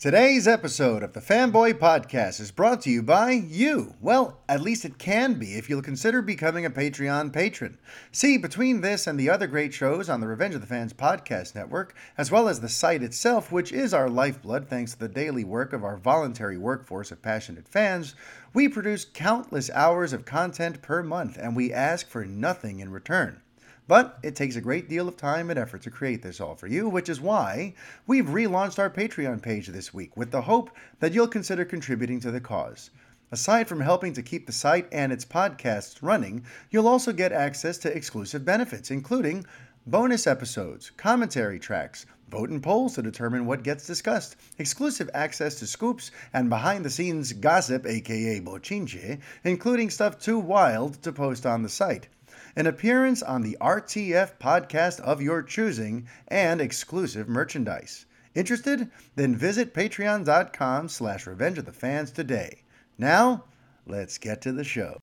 Today's episode of the Fanboy Podcast is brought to you by you. Well, at least it can be if you'll consider becoming a Patreon patron. See, between this and the other great shows on the Revenge of the Fans podcast network, as well as the site itself, which is our lifeblood thanks to the daily work of our voluntary workforce of passionate fans, we produce countless hours of content per month, and we ask for nothing in return. But it takes a great deal of time and effort to create this all for you, which is why we've relaunched our Patreon page this week with the hope that you'll consider contributing to the cause. Aside from helping to keep the site and its podcasts running, you'll also get access to exclusive benefits, including bonus episodes, commentary tracks, vote in polls to determine what gets discussed, exclusive access to scoops, and behind-the-scenes gossip, aka bochinche, including stuff too wild to post on the site. An appearance on the RTF podcast of your choosing, and exclusive merchandise. Interested? Then visit patreon.com/revengeofthefans today. Now, let's get to the show.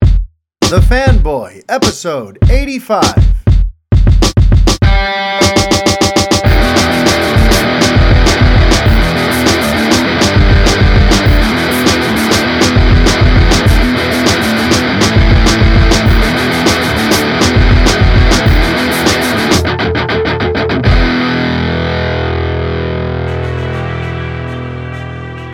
The Fanboy, episode 85.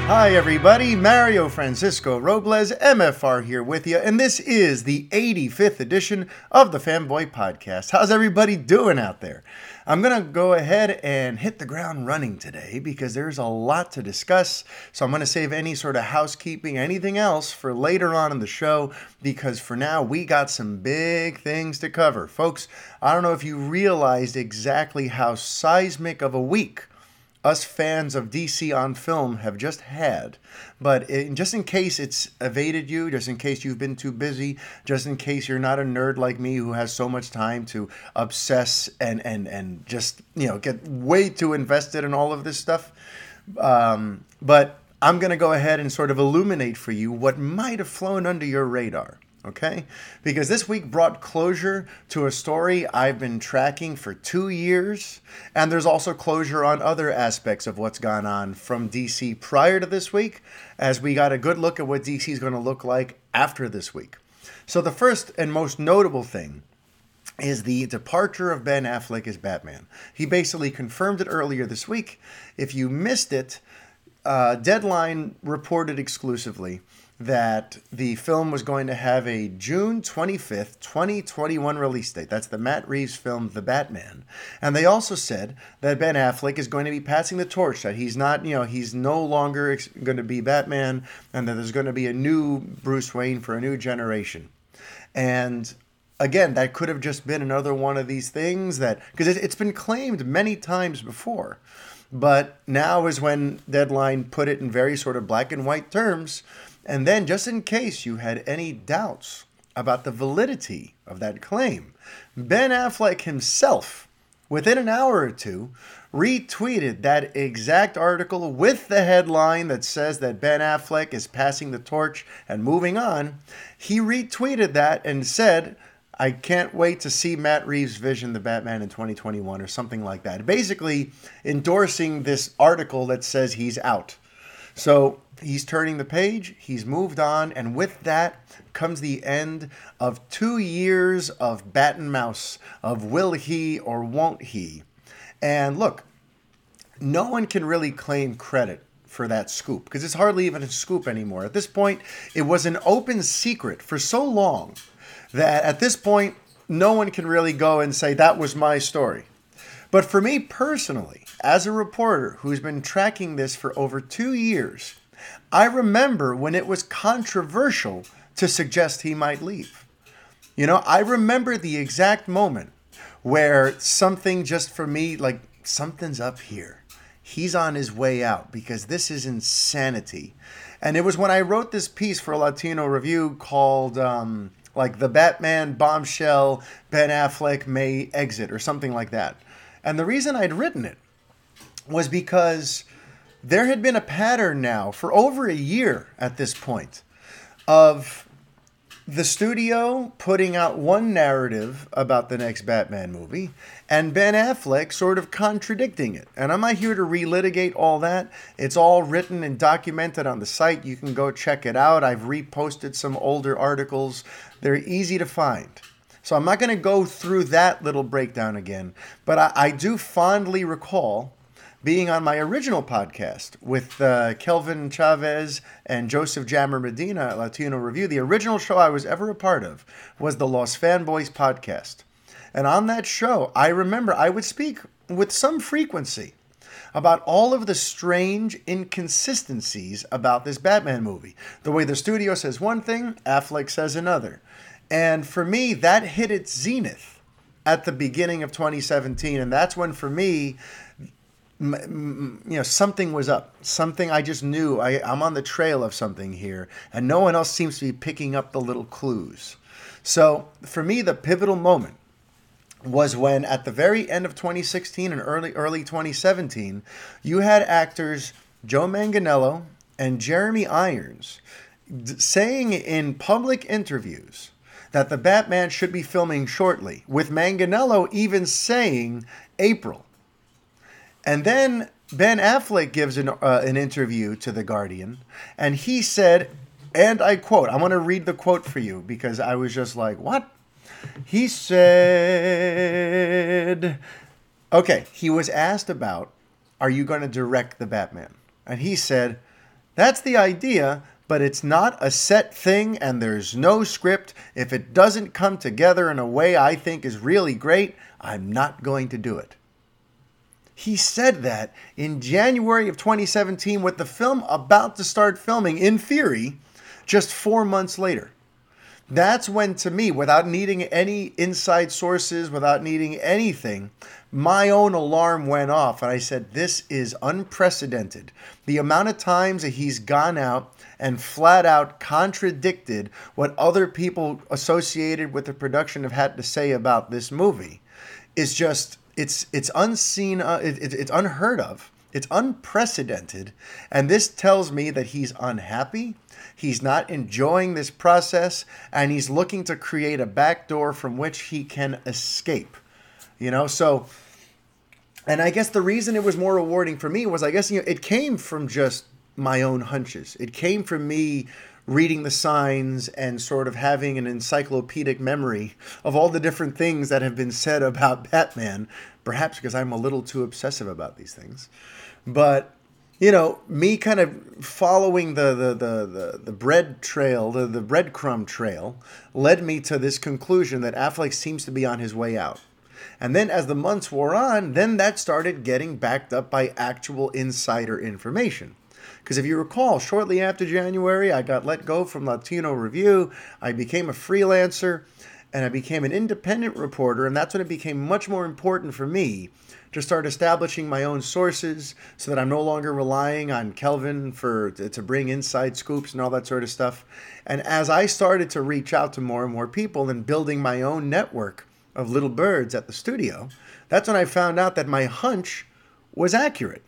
Hi everybody, Mario Francisco Robles, MFR here with you, and this is the 85th edition of the Fanboy Podcast. How's everybody doing out there? I'm going to go ahead and hit the ground running today because there's a lot to discuss, so I'm going to save any sort of housekeeping, anything else for later on in the show because for now we got some big things to cover. Folks, I don't know if you realized exactly how seismic of a week us fans of DC on film have just had, but just in case it's evaded you, just in case you've been too busy, just in case you're not a nerd like me who has so much time to obsess and just, you know, get way too invested in all of this stuff, but I'm going to go ahead and sort of illuminate for you what might have flown under your radar. Okay? Because this week brought closure to a story I've been tracking for 2 years, and there's also closure on other aspects of what's gone on from DC prior to this week, as we got a good look at what DC is going to look like after this week. So the first and most notable thing is the departure of Ben Affleck as Batman. He basically confirmed it earlier this week. If you missed it, Deadline reported exclusively that the film was going to have a June 25th, 2021 release date. That's the Matt Reeves film, The Batman. And they also said that Ben Affleck is going to be passing the torch, that he's not, you know, he's no longer going to be Batman, and that there's going to be a new Bruce Wayne for a new generation. And again, that could have just been another one of these things that, because it's been claimed many times before, but now is when Deadline put it in very sort of black and white terms. And then, just in case you had any doubts about the validity of that claim, Ben Affleck himself, within an hour or two, retweeted that exact article with the headline that says that Ben Affleck is passing the torch and moving on. He retweeted that and said, "I can't wait to see Matt Reeves' vision, The Batman in 2021, or something like that. Basically endorsing this article that says he's out. So he's turning the page, he's moved on, and with that comes the end of 2 years of bat and mouse, of will he or won't he. And look, no one can really claim credit for that scoop, because it's hardly even a scoop anymore. At this point, it was an open secret for so long that at this point, no one can really go and say, that was my story. But for me personally, as a reporter who's been tracking this for over 2 years, I remember when it was controversial to suggest he might leave. You know, I remember the exact moment where something just for me, like, something's up here. He's on his way out because this is insanity. And it was when I wrote this piece for Latino Review called, The Batman Bombshell, Ben Affleck May Exit, or something like that. And the reason I'd written it was because there had been a pattern now for over a year at this point of The studio putting out one narrative about the next Batman movie and Ben Affleck sort of contradicting it. And I'm not here to relitigate all that. It's all written and documented on the site. You can go check it out. I've reposted some older articles. They're easy to find. So I'm not going to go through that little breakdown again. But I do fondly recall being on my original podcast with Kelvin Chavez and Joseph Jammer Medina at Latino Review. The original show I was ever a part of was the Lost Fanboys podcast. And on that show, I remember I would speak with some frequency about all of the strange inconsistencies about this Batman movie. The way the studio says one thing, Affleck says another. And for me, that hit its zenith at the beginning of 2017. And that's when, for me, you know, something was up. Something I just knew. I'm on the trail of something here, and no one else seems to be picking up the little clues. So for me, the pivotal moment was when, at the very end of 2016 and early 2017, you had actors Joe Manganiello and Jeremy Irons saying in public interviews that the Batman should be filming shortly, with Manganiello even saying April. And then Ben Affleck gives an interview to The Guardian, and he said, and I quote, I want to read the quote for you because I was just like, what? He said, okay, he was asked about, are you going to direct the Batman? And he said, that's the idea, but it's not a set thing and there's no script. If it doesn't come together in a way I think is really great, I'm not going to do it. He said that in January of 2017 with the film about to start filming, in theory, just 4 months later. That's when, to me, without needing any inside sources, without needing anything, my own alarm went off. And I said, this is unprecedented. The amount of times that he's gone out and flat out contradicted what other people associated with the production have had to say about this movie is just... It's unseen, it's unheard of, it's unprecedented, and this tells me that he's unhappy, he's not enjoying this process, and he's looking to create a backdoor from which he can escape, you know, so, and I guess the reason it was more rewarding for me was, I guess, you know, it came from just my own hunches, it came from me reading the signs and sort of having an encyclopedic memory of all the different things that have been said about Batman, perhaps because I'm a little too obsessive about these things. But, you know, me kind of following the bread trail, the breadcrumb trail, led me to this conclusion that Affleck seems to be on his way out. And then as the months wore on, then that started getting backed up by actual insider information. Because if you recall, shortly after January, I got let go from Latino Review. I became a freelancer, and I became an independent reporter. And that's when it became much more important for me to start establishing my own sources so that I'm no longer relying on Kelvin to bring inside scoops and all that sort of stuff. And as I started to reach out to more and more people and building my own network of little birds at the studio, that's when I found out that my hunch was accurate.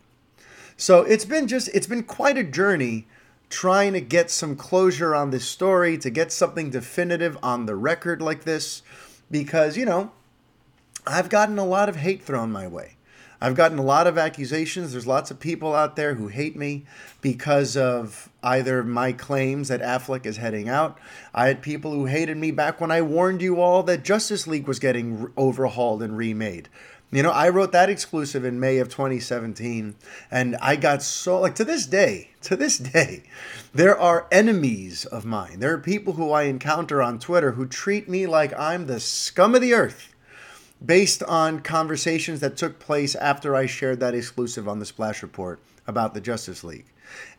So it's been quite a journey trying to get some closure on this story, to get something definitive on the record like this, because, you know, I've gotten a lot of hate thrown my way. I've gotten a lot of accusations. There's lots of people out there who hate me because of either my claims that Affleck is heading out. I had people who hated me back when I warned you all that Justice League was getting overhauled and remade. You know, I wrote that exclusive in May of 2017, and I got so, like, to this day, there are enemies of mine. There are people who I encounter on Twitter who treat me like I'm the scum of the earth based on conversations that took place after I shared that exclusive on the Splash Report about the Justice League.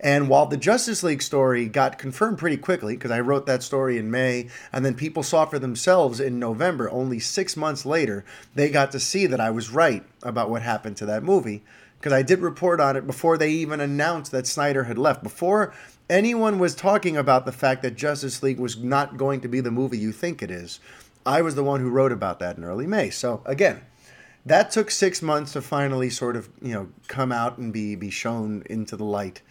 And while the Justice League story got confirmed pretty quickly, because I wrote that story in May, and then people saw for themselves in November, only 6 months later, they got to see that I was right about what happened to that movie, because I did report on it before they even announced that Snyder had left, before anyone was talking about the fact that Justice League was not going to be the movie you think it is. I was the one who wrote about that in early May. So again, that took 6 months to finally sort of, you know, come out and be shown into the light.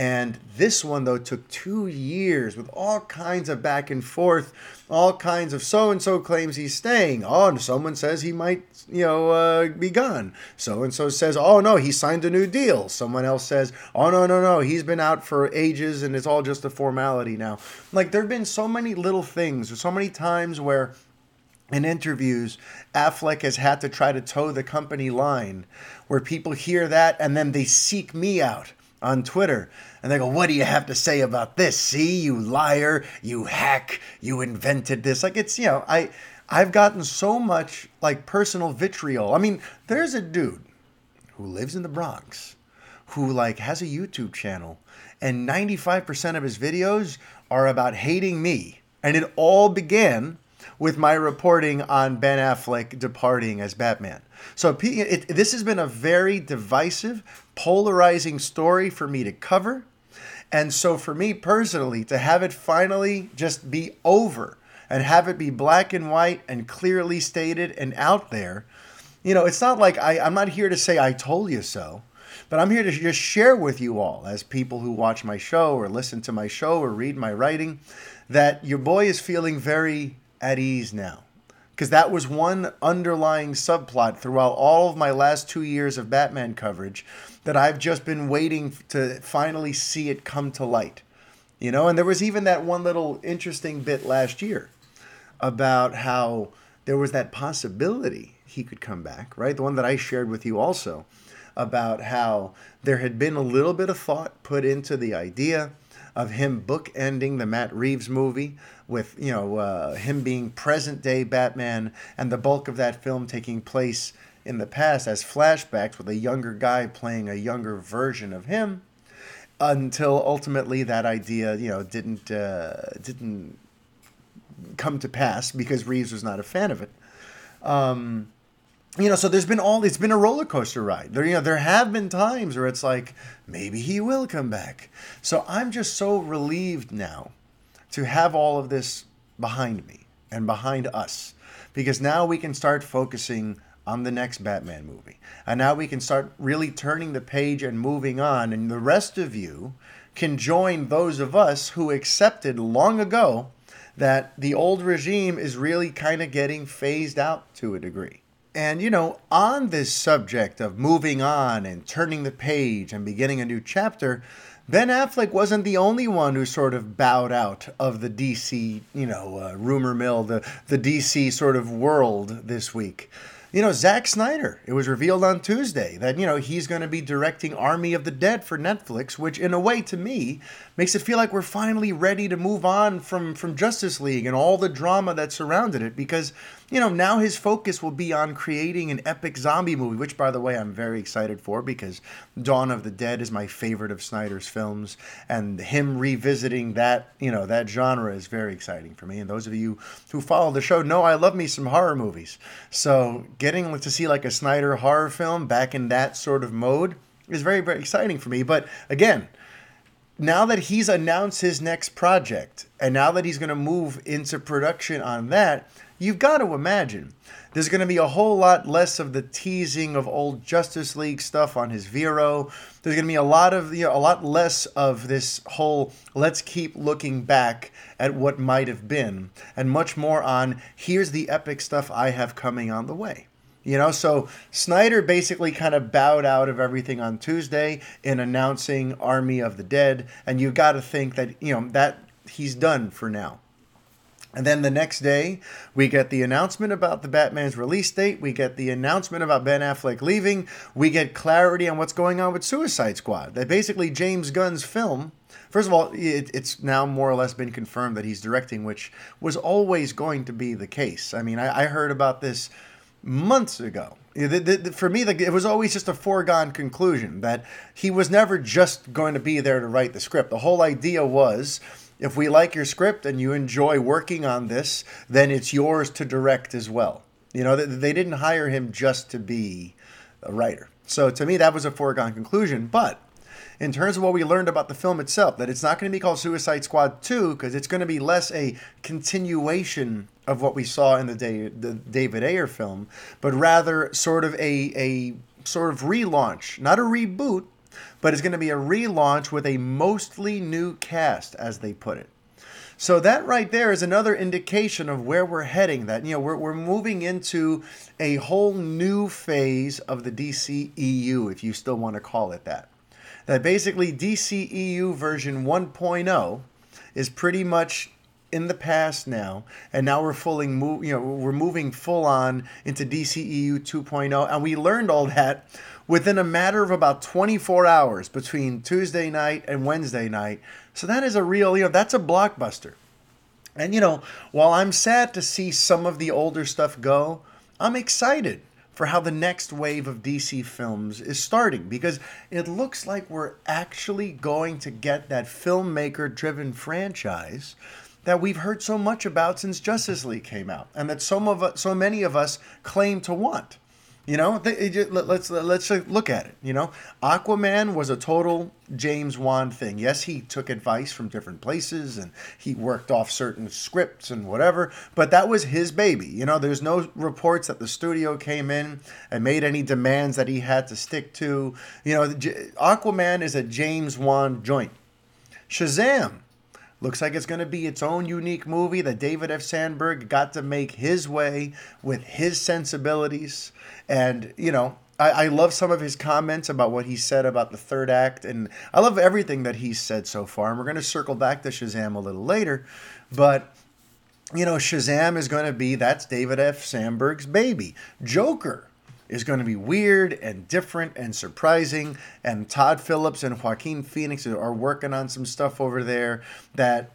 And this one, though, took 2 years with all kinds of back and forth, all kinds of so-and-so claims he's staying. Oh, and someone says he might, be gone. So-and-so says, oh, no, he signed a new deal. Someone else says, oh, no, he's been out for ages and it's all just a formality now. Like, there have been so many little things, so many times where in interviews, Affleck has had to try to toe the company line where people hear that and then they seek me out on Twitter. And they go, what do you have to say about this? See, you liar, you hack, you invented this. Like, it's, I've gotten so much, like, personal vitriol. I mean, there's a dude who lives in the Bronx who, like, has a YouTube channel. And 95% of his videos are about hating me. And it all began with my reporting on Ben Affleck departing as Batman. So this has been a very divisive, polarizing story for me to cover. And so for me personally, to have it finally just be over and have it be black and white and clearly stated and out there, it's not like I'm not here to say I told you so, but I'm here to just share with you all as people who watch my show or listen to my show or read my writing that your boy is feeling very at ease now. Because that was one underlying subplot throughout all of my last 2 years of Batman coverage that I've just been waiting to finally see it come to light. And there was even that one little interesting bit last year about how there was that possibility he could come back, right? The one that I shared with you also about how there had been a little bit of thought put into the idea of him bookending the Matt Reeves movie with, him being present-day Batman and the bulk of that film taking place in the past as flashbacks with a younger guy playing a younger version of him until ultimately that idea, didn't come to pass because Reeves was not a fan of it. So there's been it's been a roller coaster ride. There have been times where it's like, maybe he will come back. So I'm just so relieved now to have all of this behind me and behind us, because now we can start focusing on the next Batman movie. And now we can start really turning the page and moving on. And the rest of you can join those of us who accepted long ago that the old regime is really kind of getting phased out to a degree. And, on this subject of moving on and turning the page and beginning a new chapter, Ben Affleck wasn't the only one who sort of bowed out of the DC, rumor mill, the DC sort of world this week. Zack Snyder, it was revealed on Tuesday that, he's going to be directing Army of the Dead for Netflix, which in a way to me makes it feel like we're finally ready to move on from Justice League and all the drama that surrounded it because, now his focus will be on creating an epic zombie movie, which, by the way, I'm very excited for because Dawn of the Dead is my favorite of Snyder's films, and him revisiting that, that genre is very exciting for me. And those of you who follow the show know I love me some horror movies. So getting to see like a Snyder horror film back in that sort of mode is very, very exciting for me. But again, now that he's announced his next project and now that he's going to move into production on that, you've got to imagine there's going to be a whole lot less of the teasing of old Justice League stuff on his Vero. There's going to be a lot less of this whole let's keep looking back at what might have been and much more on here's the epic stuff I have coming on the way. So Snyder basically kind of bowed out of everything on Tuesday in announcing Army of the Dead. And you've got to think that, that he's done for now. And then the next day, we get the announcement about the Batman's release date. We get the announcement about Ben Affleck leaving. We get clarity on what's going on with Suicide Squad. That basically James Gunn's film, first of all, it's now more or less been confirmed that he's directing, which was always going to be the case. I mean, I heard about this months ago. For me, it was always just a foregone conclusion that he was never just going to be there to write the script. The whole idea was, if we like your script and you enjoy working on this, then it's yours to direct as well. They didn't hire him just to be a writer. So to me, that was a foregone conclusion. But in terms of what we learned about the film itself, that it's not going to be called Suicide Squad 2 because it's going to be less a continuation of what we saw in the David Ayer film, but rather sort of a relaunch, not a reboot, But it's going to be a relaunch with a mostly new cast, as they put it. So that right there is another indication of where we're heading. That, you know, we're moving into a whole new phase of the DCEU, if you still want to call it that. That basically DCEU version 1.0 is pretty much in the past now, and now we're moving full on into DCEU 2.0, and we learned all that within a matter of about 24 hours between Tuesday night and Wednesday night. So that is a real, that's a blockbuster. And while I'm sad to see some of the older stuff go, I'm excited for how the next wave of DC films is starting, because it looks like we're actually going to get that filmmaker-driven franchise that we've heard so much about since Justice League came out, and that so many of us claim to want. Let's look at it. Aquaman was a total James Wan thing. Yes, he took advice from different places and he worked off certain scripts and whatever, but that was his baby. There's no reports that the studio came in and made any demands that he had to stick to. Aquaman is a James Wan joint. Shazam looks like it's going to be its own unique movie that David F. Sandberg got to make his way with his sensibilities. And, I love some of his comments about what he said about the third act. And I love everything that he's said so far. And we're going to circle back to Shazam a little later. But, Shazam is going to be, that's David F. Sandberg's baby. Joker is going to be weird and different and surprising. And Todd Phillips and Joaquin Phoenix are working on some stuff over there that,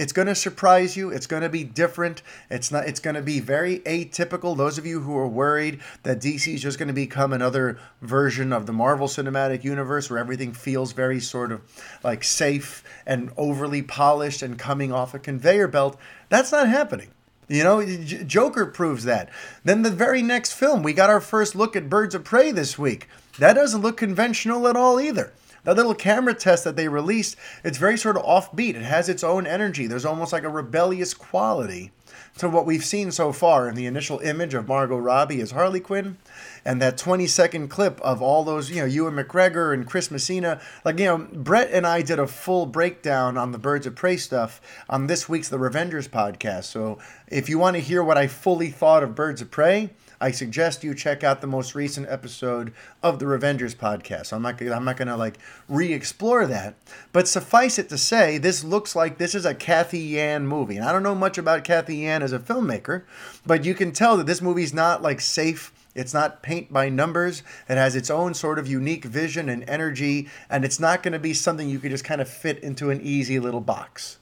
it's going to surprise you. It's going to be different. It's going to be very atypical. Those of you who are worried that DC is just going to become another version of the Marvel Cinematic Universe where everything feels very sort of like safe and overly polished and coming off a conveyor belt, that's not happening. Joker proves that. Then the very next film, we got our first look at Birds of Prey this week. That doesn't look conventional at all either. That little camera test that they released, it's very sort of offbeat. It has its own energy. There's almost like a rebellious quality to what we've seen so far in the initial image of Margot Robbie as Harley Quinn and that 20-second clip of all those, Ewan McGregor and Chris Messina. Brett and I did a full breakdown on the Birds of Prey stuff on this week's The Revengers podcast. So if you want to hear what I fully thought of Birds of Prey, I suggest you check out the most recent episode of the Revengers podcast. I'm not going to re-explore that, but suffice it to say, this looks like this is a Kathy Yan movie. And I don't know much about Kathy Yan as a filmmaker, but you can tell that this movie's not safe. It's not paint by numbers. It has its own sort of unique vision and energy, and it's not going to be something you can just kind of fit into an easy little box,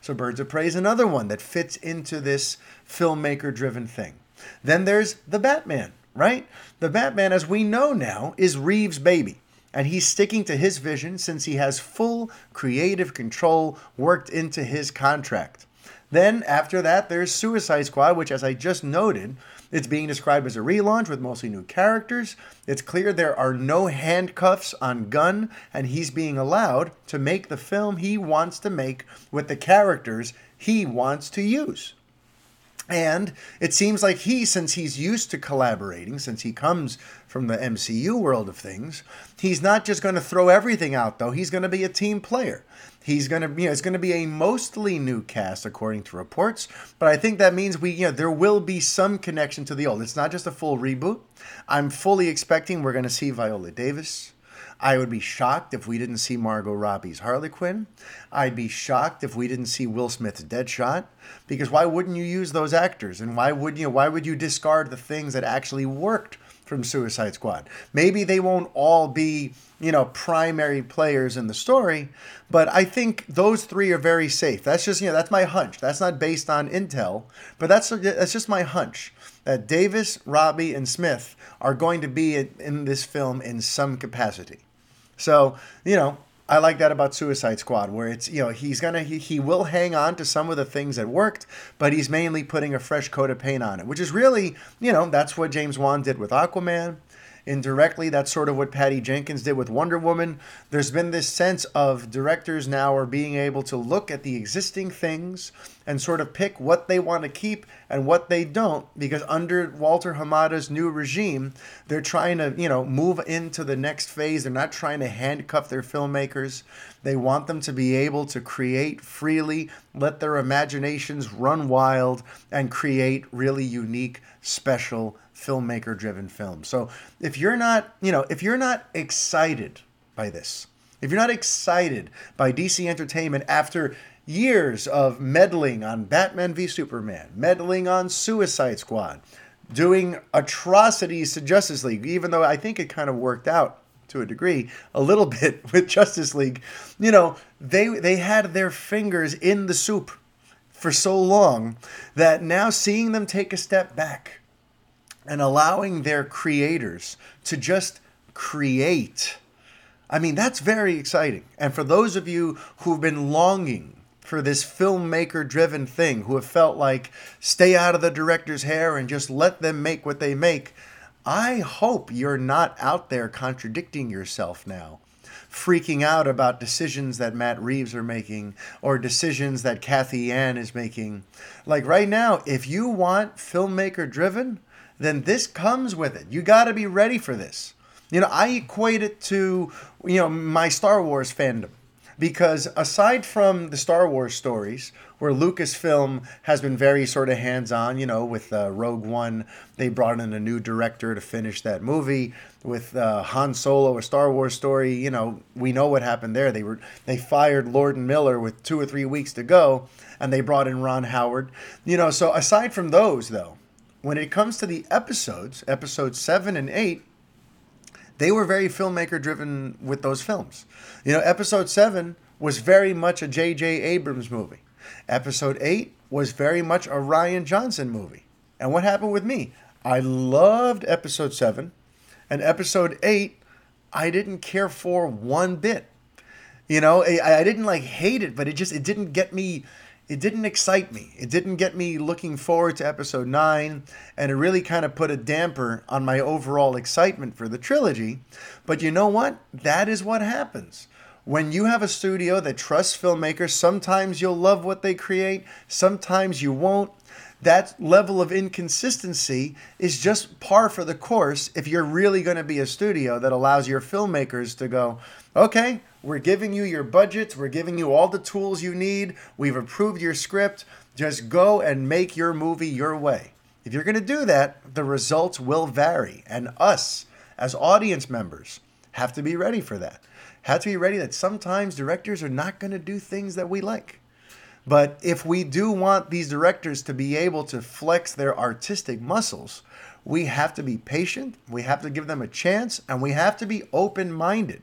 So Birds of Prey is another one that fits into this filmmaker-driven thing. Then there's the Batman, right? The Batman, as we know now, is Reeves' baby. And he's sticking to his vision since he has full creative control worked into his contract. Then after that, there's Suicide Squad, which, as I just noted, it's being described as a relaunch with mostly new characters. It's clear there are no handcuffs on Gunn, and he's being allowed to make the film he wants to make with the characters he wants to use. And it seems like since he's used to collaborating, since he comes from the MCU world of things, he's not just going to throw everything out, though. He's going to be a team player. He's going to, it's going to be a mostly new cast, according to reports. But I think that means there will be some connection to the old. It's not just a full reboot. I'm fully expecting we're going to see Viola Davis. I would be shocked if we didn't see Margot Robbie's Harley Quinn. I'd be shocked if we didn't see Will Smith's Deadshot, because why wouldn't you use those actors? And why would you discard the things that actually worked from Suicide Squad? Maybe they won't all be, primary players in the story, but I think those three are very safe. That's just, that's my hunch. That's not based on intel, but that's just my hunch. That Davis, Robbie, and Smith are going to be in this film in some capacity. So, I like that about Suicide Squad, where it's, he will hang on to some of the things that worked, but he's mainly putting a fresh coat of paint on it, which is really, that's what James Wan did with Aquaman. Indirectly, that's sort of what Patty Jenkins did with Wonder Woman. There's been this sense of directors now are being able to look at the existing things and sort of pick what they want to keep and what they don't, because under Walter Hamada's new regime, they're trying to, you know, move into the next phase. They're not trying to handcuff their filmmakers. They want them to be able to create freely, let their imaginations run wild, and create really unique, special, filmmaker-driven films. So if you're not, you know, if you're not excited by this, if you're not excited by DC Entertainment after years of meddling on Batman v Superman, meddling on Suicide Squad, doing atrocities to Justice League, even though I think it kind of worked out to a degree, a little bit with Justice League, you know, they had their fingers in the soup for so long that now seeing them take a step back and allowing their creators to just create, I mean, that's very exciting. And for those of you who've been longing for this filmmaker-driven thing, who have felt like, stay out of the director's hair and just let them make what they make, I hope you're not out there contradicting yourself now, freaking out about decisions that Matt Reeves are making or decisions that Kathy Yan is making. Like right now, if you want filmmaker-driven, then this comes with it. You got to be ready for this. You know, I equate it to, you know, my Star Wars fandom, because aside from the Star Wars stories, where Lucasfilm has been very sort of hands-on, you know, with Rogue One, they brought in a new director to finish that movie. With Han Solo, a Star Wars story, you know, we know what happened there. They fired Lord and Miller with 2 or 3 weeks to go, and they brought in Ron Howard. You know, so aside from those, though, when it comes to the episodes, episodes 7 and 8, they were very filmmaker-driven with those films. You know, Episode 7 was very much a J.J. Abrams movie. Episode 8 was very much a Rian Johnson movie. And what happened with me? I loved Episode 7, and Episode 8 I didn't care for one bit. You know, I didn't, like, hate it, but it just, it didn't get me... It didn't excite me. It didn't get me looking forward to episode 9, and it really kind of put a damper on my overall excitement for the trilogy. But you know what? That is what happens. When you have a studio that trusts filmmakers, sometimes you'll love what they create, sometimes you won't. That level of inconsistency is just par for the course if you're really going to be a studio that allows your filmmakers to go, okay, we're giving you your budgets. We're giving you all the tools you need. We've approved your script. Just go and make your movie your way. If you're going to do that, the results will vary. And us, as audience members, have to be ready for that. Have to be ready that sometimes directors are not going to do things that we like. But if we do want these directors to be able to flex their artistic muscles, we have to be patient. We have to give them a chance. And we have to be open-minded.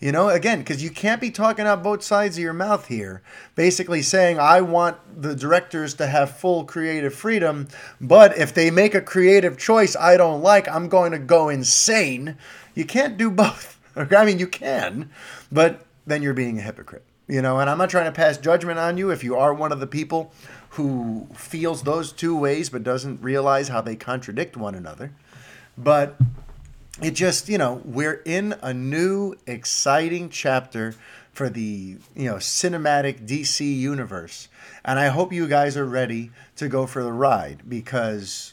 You know, again, because you can't be talking out both sides of your mouth here, basically saying, I want the directors to have full creative freedom, but if they make a creative choice I don't like, I'm going to go insane. You can't do both. I mean, you can, but then you're being a hypocrite. You know, and I'm not trying to pass judgment on you if you are one of the people who feels those two ways but doesn't realize how they contradict one another. But... it just, you know, we're in a new, exciting chapter for the, you know, cinematic DC universe. And I hope you guys are ready to go for the ride, because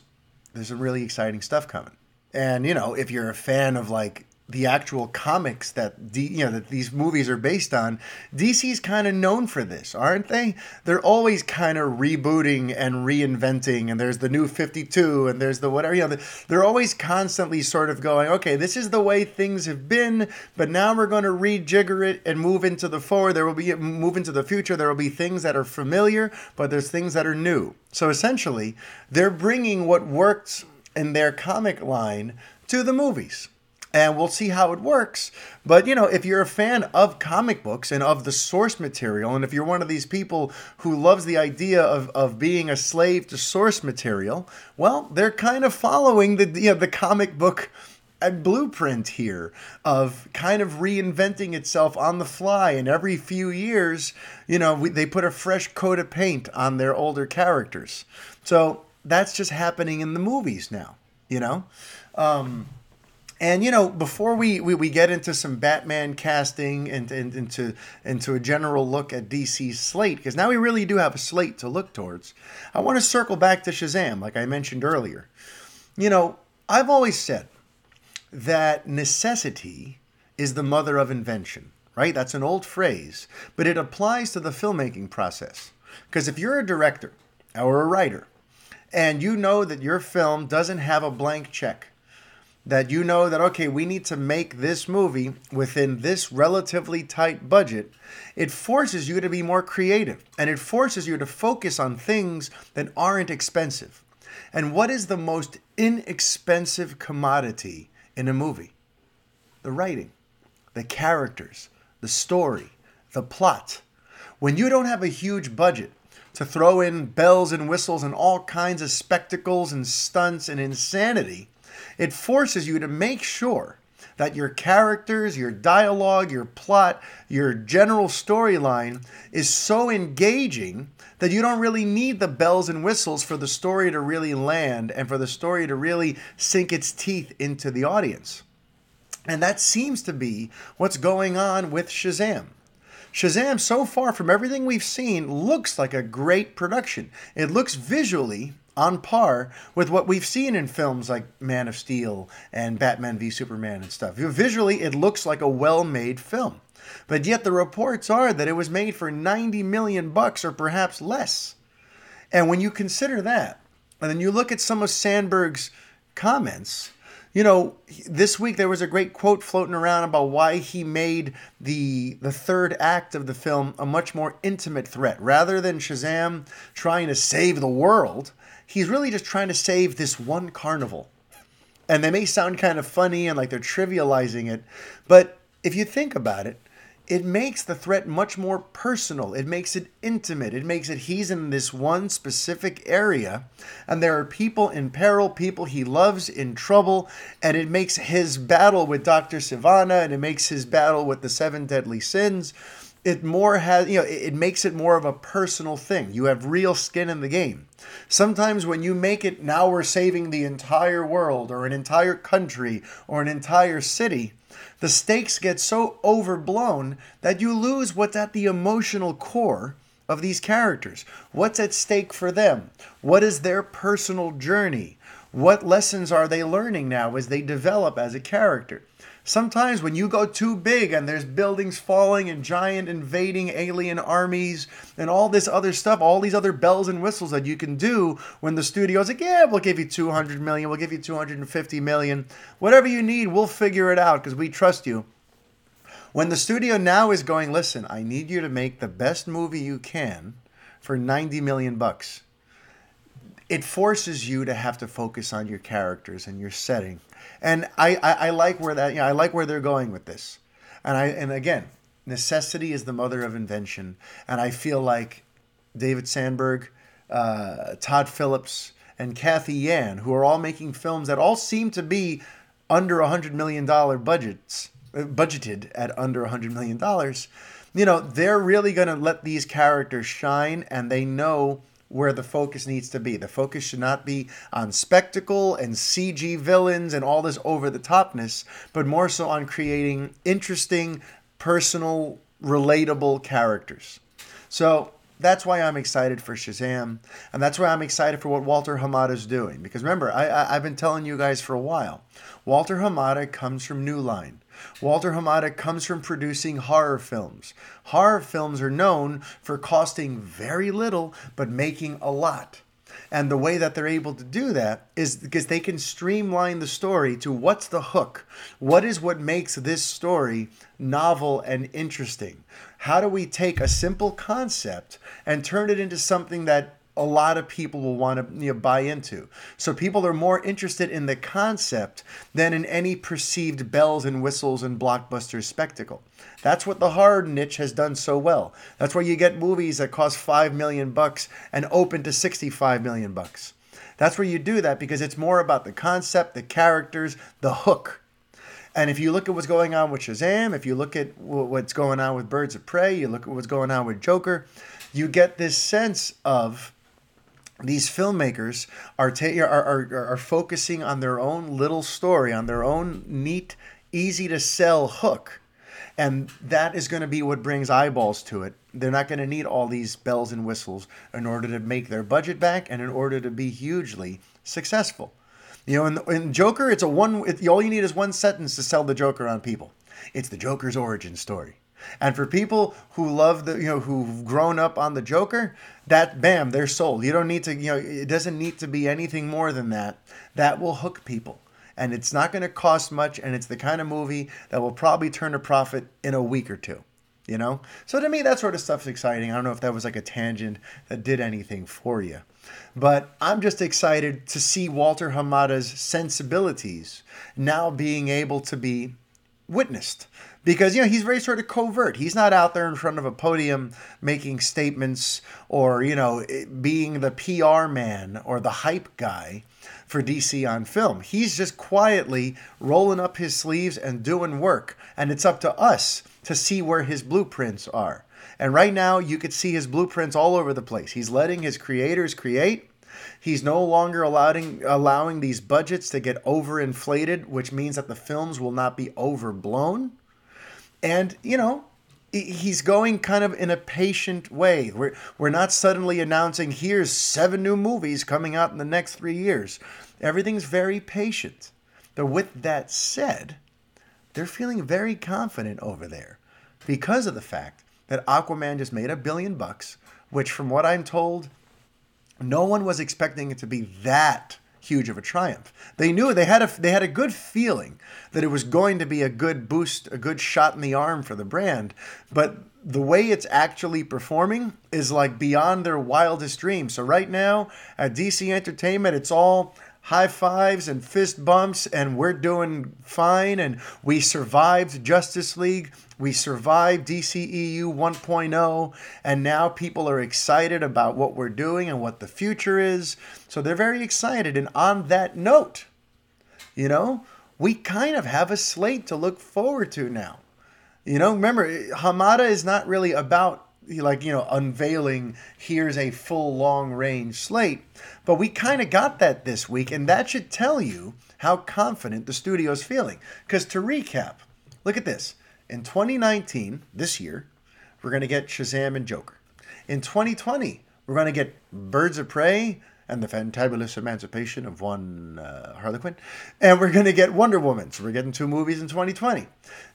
there's some really exciting stuff coming. And, you know, if you're a fan of, like, the actual comics that, you know, that these movies are based on, DC's kind of known for this, aren't they? They're always kind of rebooting and reinventing, and there's the new 52, and there's the whatever, you know, they're always constantly sort of going, okay, this is the way things have been, but now we're going to rejigger it and move into the forward. Move into the future. There will be things that are familiar, but there's things that are new. So essentially, they're bringing what worked in their comic line to the movies. And we'll see how it works. But, you know, if you're a fan of comic books and of the source material, and if you're one of these people who loves the idea of being a slave to source material, well, they're kind of following the, you know, the comic book blueprint here of kind of reinventing itself on the fly. And every few years, you know, they put a fresh coat of paint on their older characters. So that's just happening in the movies now, you know? And, you know, before we get into some Batman casting and into a general look at DC's slate, because now we really do have a slate to look towards, I want to circle back to Shazam, like I mentioned earlier. You know, I've always said that necessity is the mother of invention, right? That's an old phrase, but it applies to the filmmaking process. Because if you're a director or a writer, and you know that your film doesn't have a blank check, that you know that, okay, we need to make this movie within this relatively tight budget, it forces you to be more creative, and it forces you to focus on things that aren't expensive. And what is the most inexpensive commodity in a movie? The writing, the characters, the story, the plot. When you don't have a huge budget to throw in bells and whistles and all kinds of spectacles and stunts and insanity, it forces you to make sure that your characters, your dialogue, your plot, your general storyline is so engaging that you don't really need the bells and whistles for the story to really land and for the story to really sink its teeth into the audience. And that seems to be what's going on with Shazam. Shazam, so far from everything we've seen, looks like a great production. It looks visually on par with what we've seen in films like Man of Steel and Batman v Superman and stuff. Visually, it looks like a well-made film. But yet the reports are that it was made for $90 million or perhaps less. And when you consider that, and then you look at some of Sandberg's comments, you know, this week there was a great quote floating around about why he made the third act of the film a much more intimate threat. Rather than Shazam trying to save the world, he's really just trying to save this one carnival. And they may sound kind of funny and like they're trivializing it, but if you think about it, it makes the threat much more personal. It makes it intimate. It makes it he's in this one specific area, and there are people in peril, people he loves in trouble, and it makes his battle with Dr. Sivana, and it makes his battle with the seven deadly sins. It more has, you know, it makes it more of a personal thing. You have real skin in the game. Sometimes when you make it, now we're saving the entire world or an entire country or an entire city, the stakes get so overblown that you lose what's at the emotional core of these characters. What's at stake for them? What is their personal journey? What lessons are they learning now as they develop as a character? Sometimes when you go too big and there's buildings falling and giant invading alien armies and all this other stuff, all these other bells and whistles that you can do when the studio's like, yeah, we'll give you $200 million, we'll give you $250 million, whatever you need, we'll figure it out because we trust you. When the studio now is going, listen, I need you to make the best movie you can for $90 million. It forces you to have to focus on your characters and your setting. And I like where that, you know, I like where they're going with this. And again, necessity is the mother of invention. And I feel like David Sandberg, Todd Phillips, and Kathy Yan, who are all making films that all seem to be under $100 million budgets, budgeted at under $100 million, you know, they're really going to let these characters shine, and they know where the focus needs to be. The focus should not be on spectacle and CG villains and all this over-the-topness, but more so on creating interesting, personal, relatable characters. So that's why I'm excited for Shazam, and that's why I'm excited for what Walter Hamada's doing. Because remember, I've been telling you guys for a while, Walter Hamada comes from New Line. Walter Hamada comes from producing horror films. Horror films are known for costing very little, but making a lot. And the way that they're able to do that is because they can streamline the story to what's the hook? What is what makes this story novel and interesting? How do we take a simple concept and turn it into something that a lot of people will want to, you know, buy into? So people are more interested in the concept than in any perceived bells and whistles and blockbuster spectacle. That's what the horror niche has done so well. That's why you get movies that cost $5 million and open to $65 million. That's where you do that, because it's more about the concept, the characters, the hook. And if you look at what's going on with Shazam, if you look at what's going on with Birds of Prey, you look at what's going on with Joker, you get this sense of these filmmakers are focusing on their own little story, on their own neat, easy-to-sell hook. And that is going to be what brings eyeballs to it. They're not going to need all these bells and whistles in order to make their budget back and in order to be hugely successful. You know, in Joker, all you need is one sentence to sell the Joker on people. It's the Joker's origin story. And for people who love who've grown up on the Joker, that, bam, they're sold. You don't need to, it doesn't need to be anything more than that. That will hook people. And it's not going to cost much, and it's the kind of movie that will probably turn a profit in a week or two, So to me, that sort of stuff's exciting. I don't know if that was like a tangent that did anything for you. But I'm just excited to see Walter Hamada's sensibilities now being able to be witnessed. Because, he's very sort of covert. He's not out there in front of a podium making statements or, being the PR man or the hype guy for DC on film. He's just quietly rolling up his sleeves and doing work. And it's up to us to see where his blueprints are. And right now, you could see his blueprints all over the place. He's letting his creators create. He's no longer allowing these budgets to get overinflated, which means that the films will not be overblown. And, he's going kind of in a patient way. We're not suddenly announcing, here's 7 new movies coming out in the next 3 years. Everything's very patient. But with that said, they're feeling very confident over there because of the fact that Aquaman just made $1 billion, which from what I'm told, no one was expecting it to be that huge of a triumph. They knew they had a good feeling that it was going to be a good boost, a good shot in the arm for the brand, but the way it's actually performing is like beyond their wildest dreams. So right now at DC Entertainment, it's all high fives and fist bumps and we're doing fine and we survived Justice League, we survived DCEU 1.0, and now people are excited about what we're doing and what the future is. So they're very excited, and on that note, we kind of have a slate to look forward to now. Remember, Hamada is not really about unveiling, here's a full long-range slate. But we kind of got that this week, and that should tell you how confident the studio's feeling. Because to recap, look at this. In 2019, this year, we're going to get Shazam and Joker. In 2020, we're going to get Birds of Prey and the Fantabulous Emancipation of one Harley Quinn. And we're going to get Wonder Woman. So we're getting 2 movies in 2020.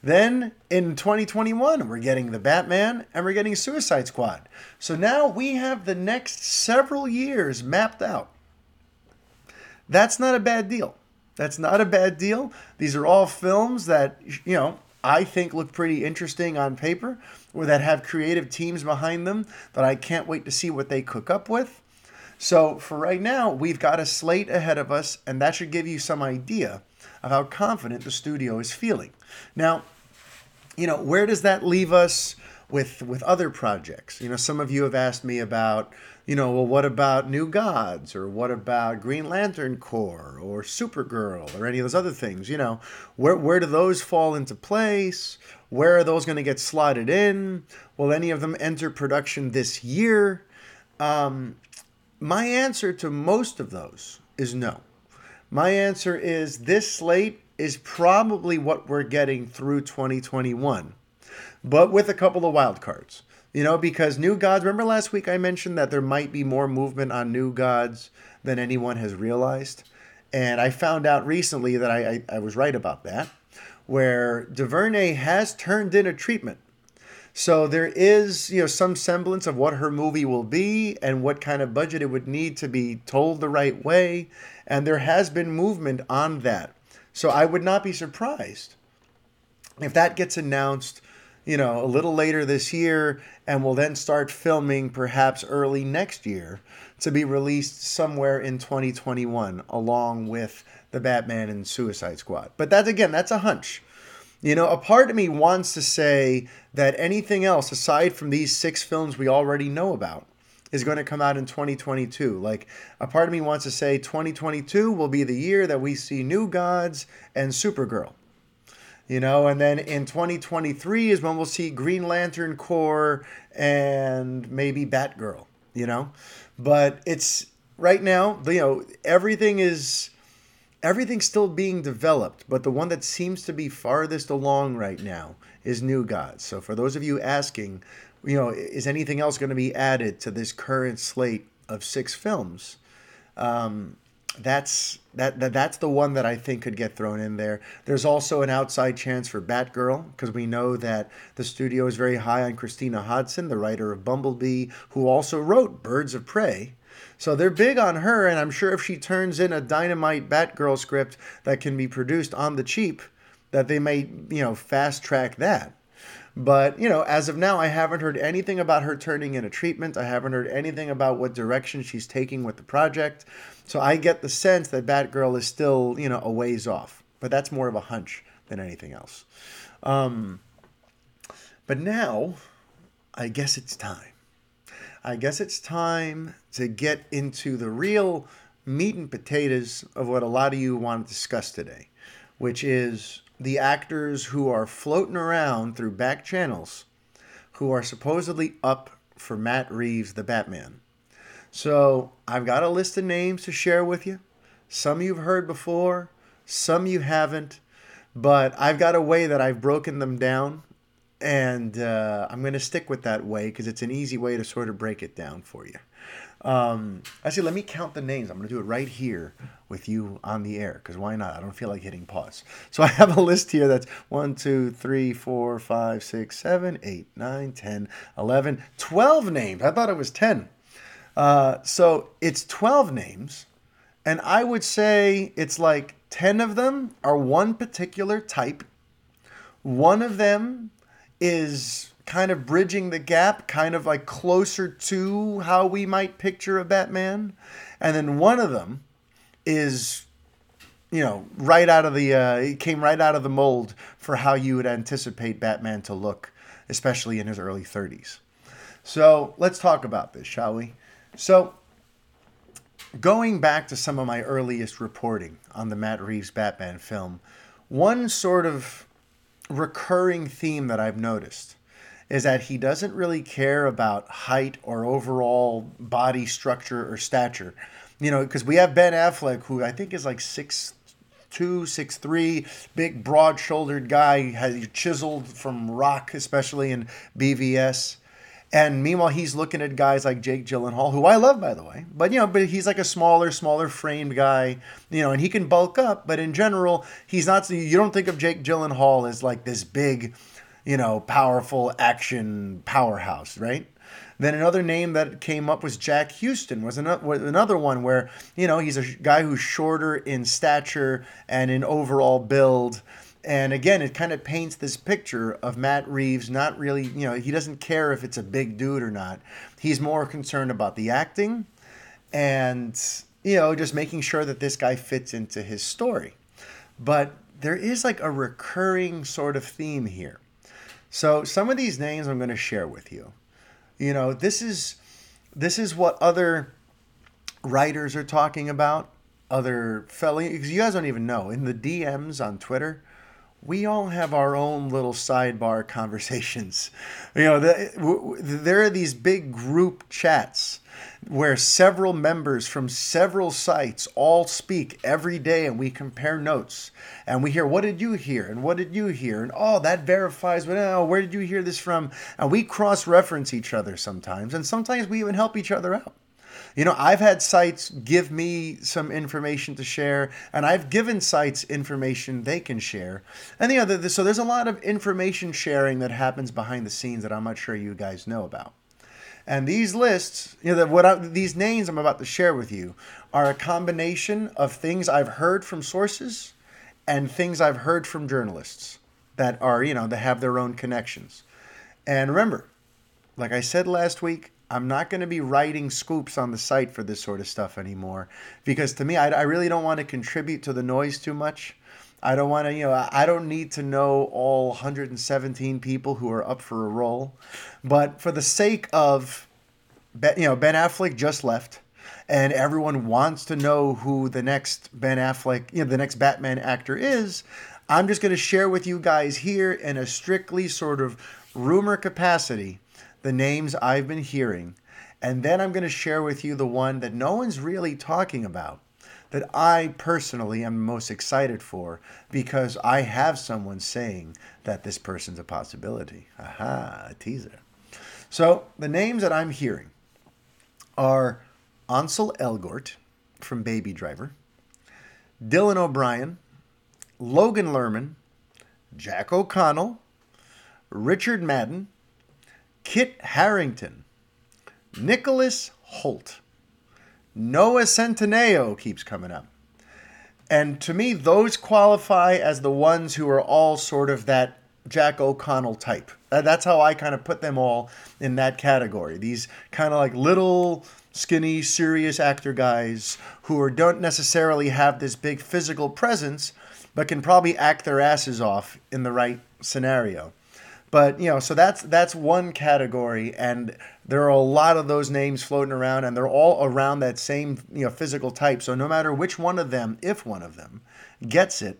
Then in 2021, we're getting The Batman and we're getting Suicide Squad. So now we have the next several years mapped out. That's not a bad deal. That's not a bad deal. These are all films that, I think look pretty interesting on paper or that have creative teams behind them that I can't wait to see what they cook up with. So for right now, we've got a slate ahead of us, and that should give you some idea of how confident the studio is feeling. Now, where does that leave us with other projects? Some of you have asked me about, well, what about New Gods, or what about Green Lantern Corps, or Supergirl, or any of those other things? Where do those fall into place? Where are those going to get slotted in? Will any of them enter production this year? My answer to most of those is no. My answer is this slate is probably what we're getting through 2021, but with a couple of wild cards, because New Gods, remember last week I mentioned that there might be more movement on New Gods than anyone has realized. And I found out recently that I was right about that, where DuVernay has turned in a treatment. So there is, some semblance of what her movie will be and what kind of budget it would need to be told the right way. And there has been movement on that. So I would not be surprised if that gets announced, a little later this year and will then start filming perhaps early next year to be released somewhere in 2021 along with The Batman and Suicide Squad. But that's a hunch. A part of me wants to say that anything else aside from these 6 films we already know about is going to come out in 2022. Like, a part of me wants to say 2022 will be the year that we see New Gods and Supergirl. And then in 2023 is when we'll see Green Lantern Corps and maybe Batgirl. But it's right now. You know, everything's still being developed, but the one that seems to be farthest along right now is New Gods. So for those of you asking, you know, is anything else going to be added to this current slate of 6 films? That's the one that I think could get thrown in there. There's also an outside chance for Batgirl, because we know that the studio is very high on Christina Hodson, the writer of Bumblebee, who also wrote Birds of Prey. So they're big on her, and I'm sure if she turns in a dynamite Batgirl script that can be produced on the cheap, that they may, you know, fast track that. But, you know, as of now, I haven't heard anything about her turning in a treatment. I haven't heard anything about what direction she's taking with the project. So I get the sense that Batgirl is still, you know, a ways off. But that's more of a hunch than anything else. But now, I guess it's time. I guess it's time to get into the real meat and potatoes of what a lot of you want to discuss today, which is the actors who are floating around through back channels who are supposedly up for Matt Reeves, the Batman. So I've got a list of names to share with you. Some you've heard before, some you haven't, but I've got a way that I've broken them down, and I'm going to stick with that way because it's an easy way to sort of break it down for you. Let me count the names. I'm going to do it right here with you on the air, because why not? I don't feel like hitting pause. So I have a list here that's 1, 2, 3, 4, 5, 6, 7, 8, 9, 10, 11, 12 names. I thought it was 10. So it's 12 names, and I would say it's like 10 of them are one particular type. One of them is kind of bridging the gap, kind of like closer to how we might picture a Batman. And then one of them is, you know, right out of the, it came right out of the mold for how you would anticipate Batman to look, especially in his early 30s. So let's talk about this, shall we? So going back to some of my earliest reporting on the Matt Reeves Batman film, one sort of recurring theme that I've noticed is that he doesn't really care about height or overall body structure or stature. You know, because we have Ben Affleck, who I think is like 6'2", 6'3", big, broad-shouldered guy, has chiseled from rock, especially in BVS. And meanwhile, he's looking at guys like Jake Gyllenhaal, who I love, by the way. But, you know, but he's like a smaller framed guy, you know, and he can bulk up. But in general, he's not, you don't think of Jake Gyllenhaal as like this big, you know, powerful action powerhouse, right? Then another name that came up was Jack Houston, was another one where, you know, he's a guy who's shorter in stature and in overall build. And again, it kind of paints this picture of Matt Reeves not really, you know, he doesn't care if it's a big dude or not. He's more concerned about the acting and, you know, just making sure that this guy fits into his story. But there is like a recurring sort of theme here. So some of these names I'm going to share with you. You know, this is what other writers are talking about, other fellows, because you guys don't even know. In the DMs on Twitter, we all have our own little sidebar conversations. You know, there are these big group chats where several members from several sites all speak every day, and we compare notes and we hear, what did you hear? And what did you hear? And oh, that verifies, oh, where did you hear this from? And we cross-reference each other sometimes. And sometimes we even help each other out. You know, I've had sites give me some information to share, and I've given sites information they can share. And the other, so there's a lot of information sharing that happens behind the scenes that I'm not sure you guys know about. And these lists, you know, these names I'm about to share with you are a combination of things I've heard from sources and things I've heard from journalists that are, you know, that have their own connections. And remember, like I said last week, I'm not going to be writing scoops on the site for this sort of stuff anymore, because to me, I really don't want to contribute to the noise too much. I don't want to, you know, I don't need to know all 117 people who are up for a role. But for the sake of, you know, Ben Affleck just left, and everyone wants to know who the next Ben Affleck, you know, the next Batman actor is, I'm just going to share with you guys here in a strictly sort of rumor capacity the names I've been hearing, And then I'm going to share with you the one that no one's really talking about, that I personally am most excited for, because I have someone saying that this person's a possibility. Aha, a teaser. So the names that I'm hearing are Ansel Elgort from Baby Driver, Dylan O'Brien, Logan Lerman, Jack O'Connell, Richard Madden, Kit Harington, Nicholas Hoult. Noah Centineo keeps coming up. And to me, those qualify as the ones who are all sort of that Jack O'Connell type. That's how I kind of put them all in that category. These kind of like little, skinny, serious actor guys who are, don't necessarily have this big physical presence, but can probably act their asses off in the right scenario. But, you know, so that's one category, and there are a lot of those names floating around, and they're all around that same, you know, physical type. So no matter which one of them, if one of them gets it,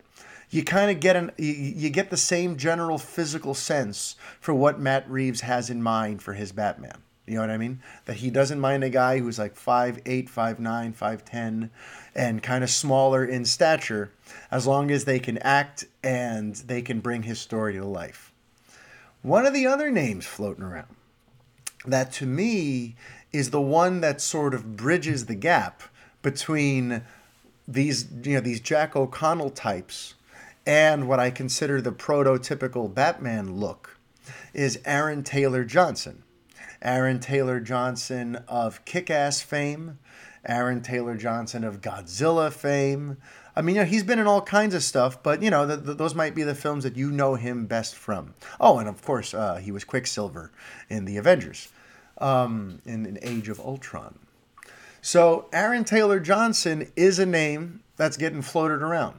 you kind of get you get the same general physical sense for what Matt Reeves has in mind for his Batman. You know what I mean? That he doesn't mind a guy who's like 5'8", 5'9", 5'10", and kind of smaller in stature, as long as they can act and they can bring his story to life. One of the other names floating around that to me is the one that sort of bridges the gap between these, you know, these Jack O'Connell types and what I consider the prototypical Batman look is Aaron Taylor Johnson. Aaron Taylor Johnson of Kick-Ass fame, Aaron Taylor Johnson of Godzilla fame. I mean, you know, he's been in all kinds of stuff, but, you know, those might be the films that you know him best from. Oh, and of course, he was Quicksilver in The Avengers, in Age of Ultron. So Aaron Taylor Johnson is a name that's getting floated around.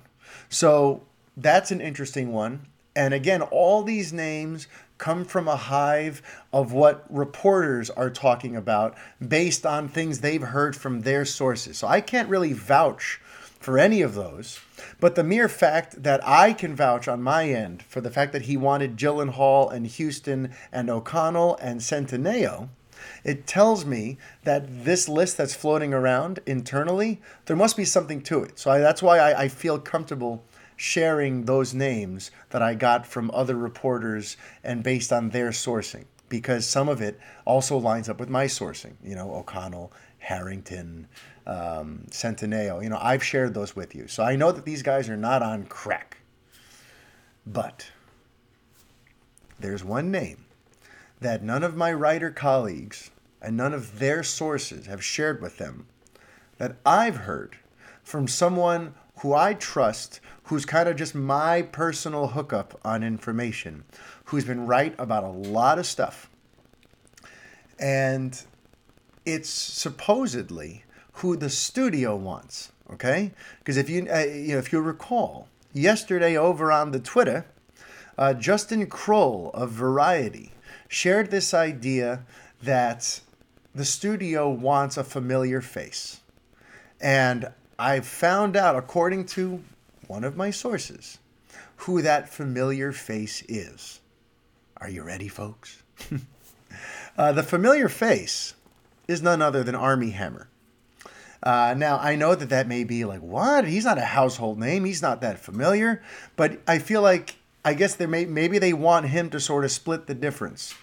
So that's an interesting one. And again, all these names come from a hive of what reporters are talking about based on things they've heard from their sources. So I can't really vouch for any of those, but the mere fact that I can vouch on my end for the fact that he wanted Gyllenhaal and Houston and O'Connell and Centineo, it tells me that this list that's floating around internally, there must be something to it. So that's why I feel comfortable sharing those names that I got from other reporters and based on their sourcing, because some of it also lines up with my sourcing, you know, O'Connell, Harington, Centineo, you know, I've shared those with you. So I know that these guys are not on crack, but there's one name that none of my writer colleagues and none of their sources have shared with them that I've heard from someone who I trust, who's kind of just my personal hookup on information, who's been right about a lot of stuff. And it's supposedly who the studio wants, okay? Because if you recall, yesterday over on the Twitter, Justin Kroll of Variety shared this idea that the studio wants a familiar face. And I found out, according to one of my sources, who that familiar face is. Are you ready, folks? The familiar face is none other than Army Hammer. Now, I know that may be like, what? He's not a household name. He's not that familiar. But I feel like, I guess maybe they want him to sort of split the difference.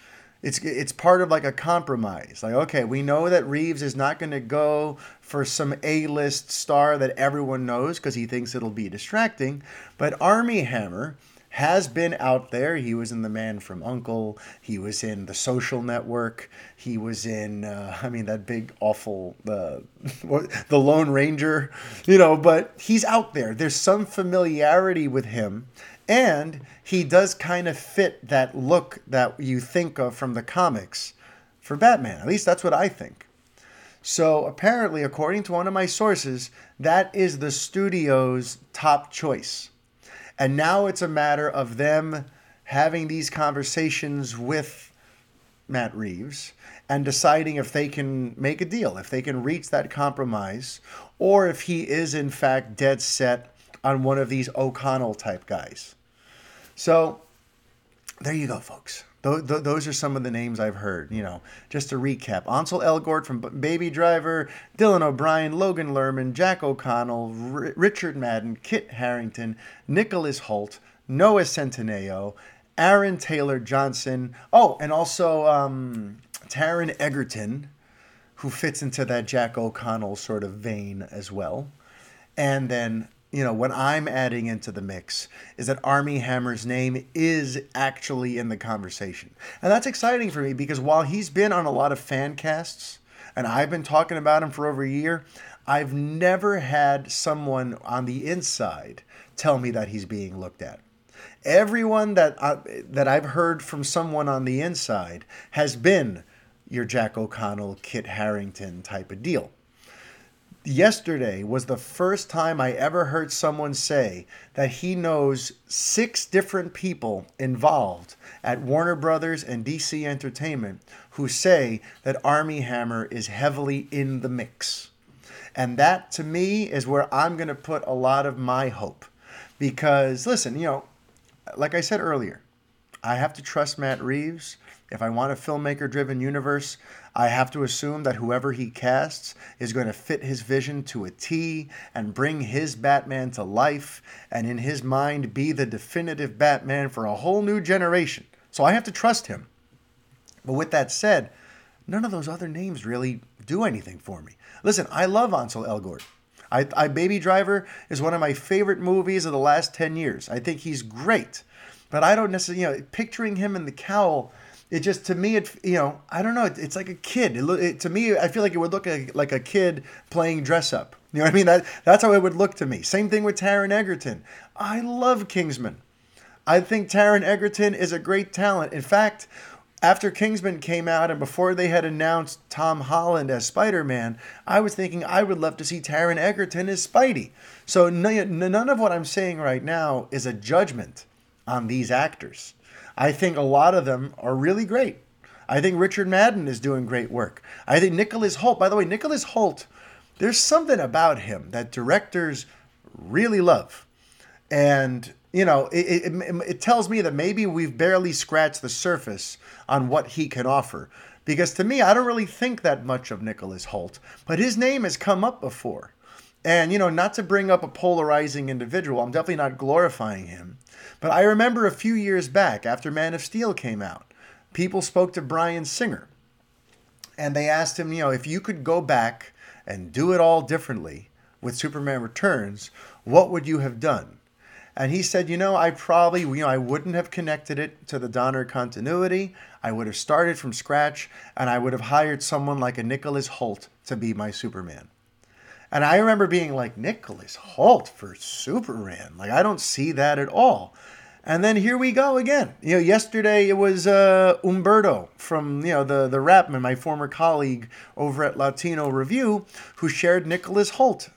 It's part of like a compromise. Like, okay, we know that Reeves is not going to go for some A-list star that everyone knows because he thinks it'll be distracting. But Army Hammer has been out there. He was in The Man from U.N.C.L.E. He was in The Social Network. He was in, that big, awful, The Lone Ranger, you know, but he's out there. There's some familiarity with him. And he does kind of fit that look that you think of from the comics for Batman. At least that's what I think. So apparently, according to one of my sources, that is the studio's top choice. And now it's a matter of them having these conversations with Matt Reeves and deciding if they can make a deal, if they can reach that compromise, or if he is in fact dead set on one of these O'Connell type guys. So there you go, folks. Those are some of the names I've heard. You know, just to recap: Ansel Elgort from Baby Driver, Dylan O'Brien, Logan Lerman, Jack O'Connell, Richard Madden, Kit Harington, Nicholas Hoult, Noah Centineo, Aaron Taylor Johnson. Oh, and also Taron Egerton, who fits into that Jack O'Connell sort of vein as well. And then, you know, what I'm adding into the mix is that Armie Hammer's name is actually in the conversation. And that's exciting for me because while he's been on a lot of fan casts, and I've been talking about him for over a year, I've never had someone on the inside tell me that he's being looked at. Everyone that I've heard from someone on the inside has been your Jack O'Connell, Kit Harington type of deal. Yesterday was the first time I ever heard someone say that he knows 6 different people involved at Warner Brothers and DC Entertainment who say that Armie Hammer is heavily in the mix. And that, to me, is where I'm going to put a lot of my hope. Because, listen, you know, like I said earlier, I have to trust Matt Reeves. If I want a filmmaker-driven universe, I have to assume that whoever he casts is going to fit his vision to a T and bring his Batman to life and in his mind be the definitive Batman for a whole new generation. So I have to trust him. But with that said, none of those other names really do anything for me. Listen, I love Ansel Elgort. Baby Driver is one of my favorite movies of the last 10 years. I think he's great. But I don't necessarily, you know, picturing him in the cowl, it just, to me, it, you know, I don't know. It's like a kid. To me, I feel like it would look like a kid playing dress up. You know what I mean? That's how it would look to me. Same thing with Taron Egerton. I love Kingsman. I think Taron Egerton is a great talent. In fact, after Kingsman came out and before they had announced Tom Holland as Spider-Man, I was thinking I would love to see Taron Egerton as Spidey. So none of what I'm saying right now is a judgment on these actors. I think a lot of them are really great. I think Richard Madden is doing great work. I think Nicholas Hoult, by the way, Nicholas Hoult, there's something about him that directors really love. And, you know, it tells me that maybe we've barely scratched the surface on what he can offer. Because to me, I don't really think that much of Nicholas Hoult, but his name has come up before. And, you know, not to bring up a polarizing individual, I'm definitely not glorifying him. But I remember a few years back, after Man of Steel came out, people spoke to Bryan Singer. And they asked him, you know, if you could go back and do it all differently with Superman Returns, what would you have done? And he said, you know, I wouldn't have connected it to the Donner continuity. I would have started from scratch, and I would have hired someone like a Nicholas Hoult to be my Superman. And I remember being like, Nicholas Hoult for Superman. Like, I don't see that at all. And then here we go again. You know, yesterday it was Umberto from, you know, the rap man, my former colleague over at Latino Review, who shared Nicholas Hoult.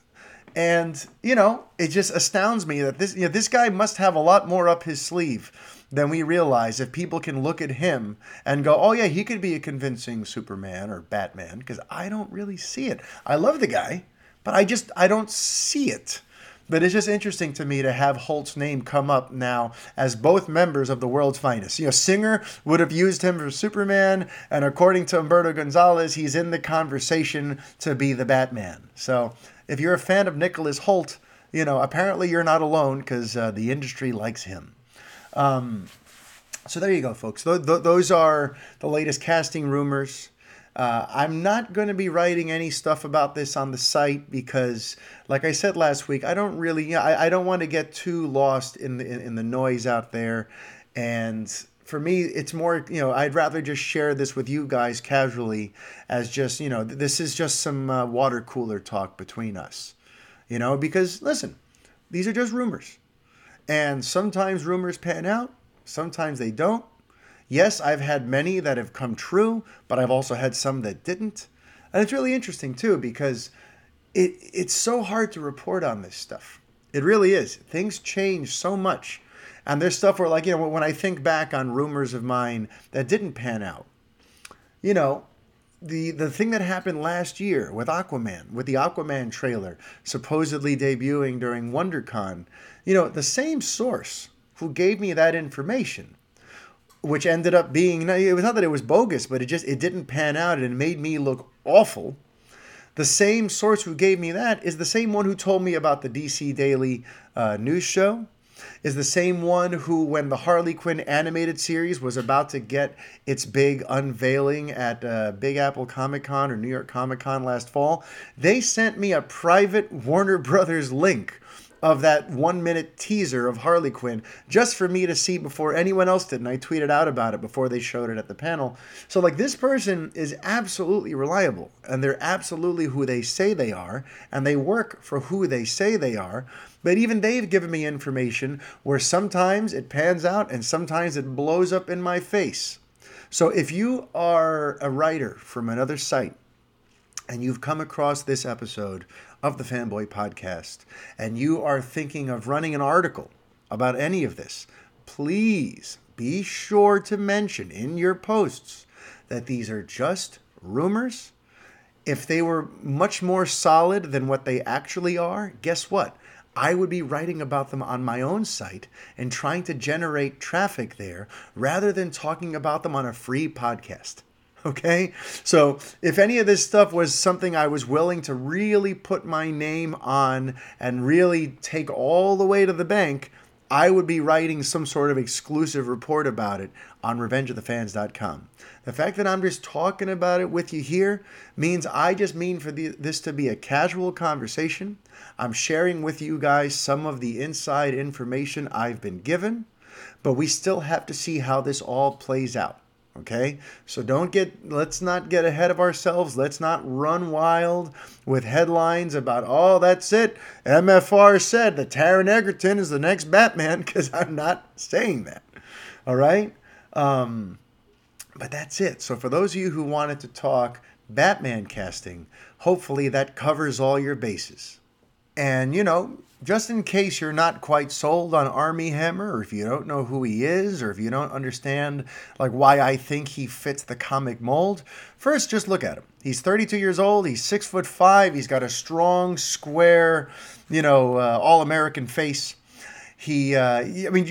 And, you know, it just astounds me that this, you know, this guy must have a lot more up his sleeve than we realize if people can look at him and go, oh, yeah, he could be a convincing Superman or Batman, because I don't really see it. I love the guy. But I don't see it. But it's just interesting to me to have Holt's name come up now as both members of the world's finest. You know, Singer would have used him for Superman, and according to Umberto Gonzalez, he's in the conversation to be the Batman. So if you're a fan of Nicholas Hoult, you know, apparently you're not alone because the industry likes him. So there you go, folks. Those are the latest casting rumors. I'm not going to be writing any stuff about this on the site because, like I said last week, I don't really, you know, I don't want to get too lost in the noise out there. And for me, it's more, you know, I'd rather just share this with you guys casually as just, you know, this is just some water cooler talk between us, you know, because listen, these are just rumors. And sometimes rumors pan out, sometimes they don't. Yes, I've had many that have come true, but I've also had some that didn't. And it's really interesting, too, because it's so hard to report on this stuff. It really is. Things change so much. And there's stuff where, like, you know, when I think back on rumors of mine that didn't pan out, you know, the thing that happened last year with Aquaman, with the Aquaman trailer supposedly debuting during WonderCon, you know, the same source who gave me that information which ended up being, it was not that it was bogus, but it didn't pan out and it made me look awful. The same source who gave me that is the same one who told me about the DC Daily news show, is the same one who, when the Harley Quinn animated series was about to get its big unveiling at Big Apple Comic Con or New York Comic Con last fall, they sent me a private Warner Brothers link of that 1-minute teaser of Harley Quinn just for me to see before anyone else did, and I tweeted out about it before they showed it at the panel. So, like, this person is absolutely reliable, and they're absolutely who they say they are, and they work for who they say they are, but even they've given me information where sometimes it pans out and sometimes it blows up in my face. So if you are a writer from another site and you've come across this episode of the Fanboy Podcast, and you are thinking of running an article about any of this, please be sure to mention in your posts that these are just rumors. If they were much more solid than what they actually are, guess what? I would be writing about them on my own site and trying to generate traffic there rather than talking about them on a free podcast. Okay, so if any of this stuff was something I was willing to really put my name on and really take all the way to the bank, I would be writing some sort of exclusive report about it on RevengeOfTheFans.com. The fact that I'm just talking about it with you here means I just mean for this to be a casual conversation. I'm sharing with you guys some of the inside information I've been given, but we still have to see how this all plays out. Okay, so let's not get ahead of ourselves. Let's not run wild with headlines about, oh, that's it. MFR said that Taron Egerton is the next Batman, because I'm not saying that. All right. But that's it. So for those of you who wanted to talk Batman casting, hopefully that covers all your bases. And, you know, just in case you're not quite sold on Army Hammer, or if you don't know who he is, or if you don't understand like why I think he fits the comic mold, first just look at him. He's 32 years old. He's 6'5". He's got a strong, square, all-American face. You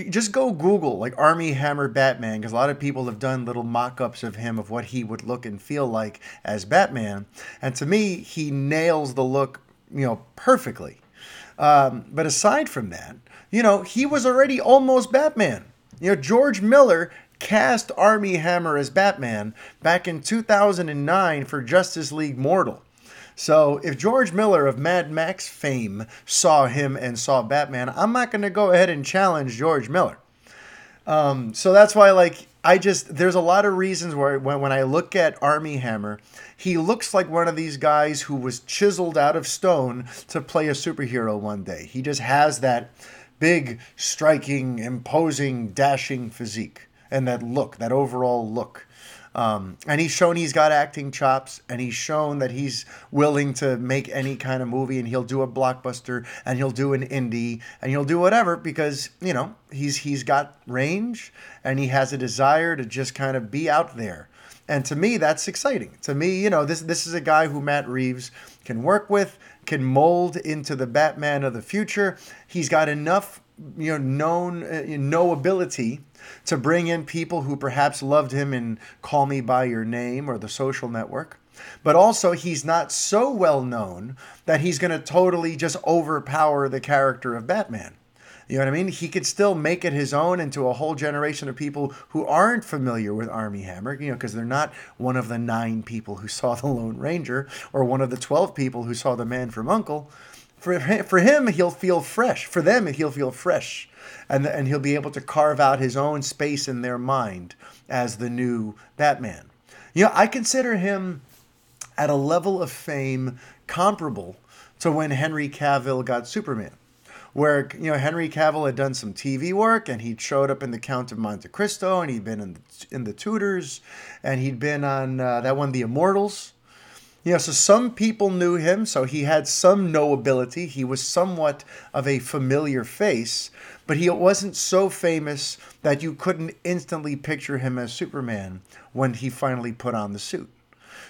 just go Google like Army Hammer Batman, because a lot of people have done little mock-ups of him, of what he would look and feel like as Batman. And to me, he nails the look, perfectly. But aside from that, he was already almost Batman. George Miller cast Army Hammer as Batman back in 2009 for Justice League Mortal. So if George Miller of Mad Max fame saw him and saw Batman, I'm not going to go ahead and challenge George Miller. So that's why, there's a lot of reasons where when I look at Army Hammer, he looks like one of these guys who was chiseled out of stone to play a superhero one day. He just has that big, striking, imposing, dashing physique and that look, that overall look. And he's shown he's got acting chops, and he's shown that he's willing to make any kind of movie, and he'll do a blockbuster, and he'll do an indie, and he'll do whatever, because, he's got range, and he has a desire to just kind of be out there. And to me, that's exciting. To me, this is a guy who Matt Reeves can work with, can mold into the Batman of the future. He's got enough knowability to bring in people who perhaps loved him in Call Me By Your Name or The Social Network. But also, he's not so well known that he's going to totally just overpower the character of Batman. You know what I mean? He could still make it his own into a whole generation of people who aren't familiar with Army Hammer, because they're not one of the 9 people who saw The Lone Ranger or one of the 12 people who saw The Man from U.N.C.L.. For him, he'll feel fresh. For them, he'll feel fresh. And he'll be able to carve out his own space in their mind as the new Batman. I consider him at a level of fame comparable to when Henry Cavill got Superman, where, Henry Cavill had done some TV work, and he'd showed up in The Count of Monte Cristo, and he'd been in the Tudors, and he'd been on that one, The Immortals. So some people knew him, so he had some knowability. He was somewhat of a familiar face, but he wasn't so famous that you couldn't instantly picture him as Superman when he finally put on the suit.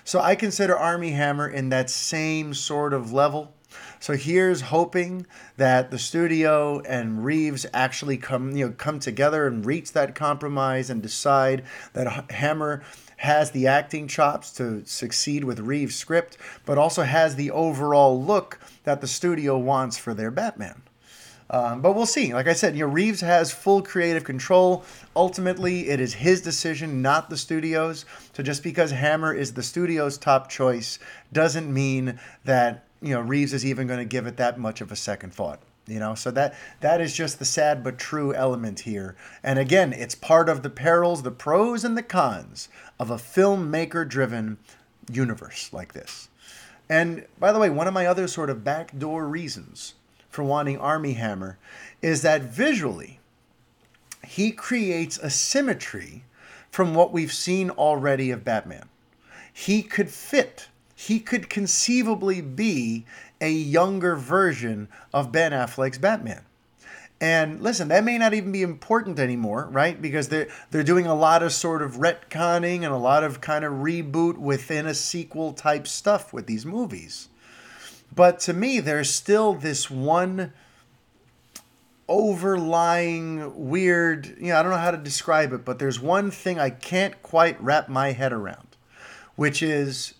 So I consider Army Hammer in that same sort of level. So here's hoping that the studio and Reeves actually come together and reach that compromise and decide that Hammer has the acting chops to succeed with Reeves' script, but also has the overall look that the studio wants for their Batman. But we'll see. Like I said, Reeves has full creative control. Ultimately, it is his decision, not the studio's. So just because Hammer is the studio's top choice doesn't mean that Reeves is even going to give it that much of a second thought. So that is just the sad but true element here. And again, it's part of the perils, the pros and the cons of a filmmaker-driven universe like this. And by the way, one of my other sort of backdoor reasons for wanting Army Hammer is that visually he creates a symmetry from what we've seen already of Batman. He could conceivably be a younger version of Ben Affleck's Batman. And listen, that may not even be important anymore, right? Because they're doing a lot of sort of retconning and a lot of kind of reboot within a sequel type stuff with these movies. But to me, there's still this one overlying weird, I don't know how to describe it, but there's one thing I can't quite wrap my head around, which is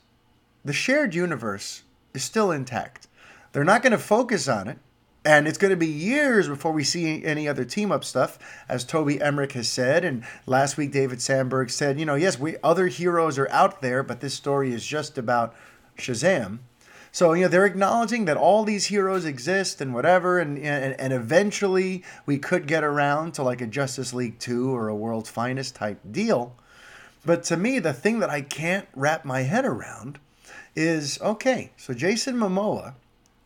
the shared universe is still intact. They're not going to focus on it, and it's going to be years before we see any other team-up stuff, as Toby Emmerich has said, and last week David Sandberg said, yes, other heroes are out there, but this story is just about Shazam. So, they're acknowledging that all these heroes exist and whatever, and eventually we could get around to like a Justice League 2 or a World's Finest type deal. But to me, the thing that I can't wrap my head around is, okay, so Jason Momoa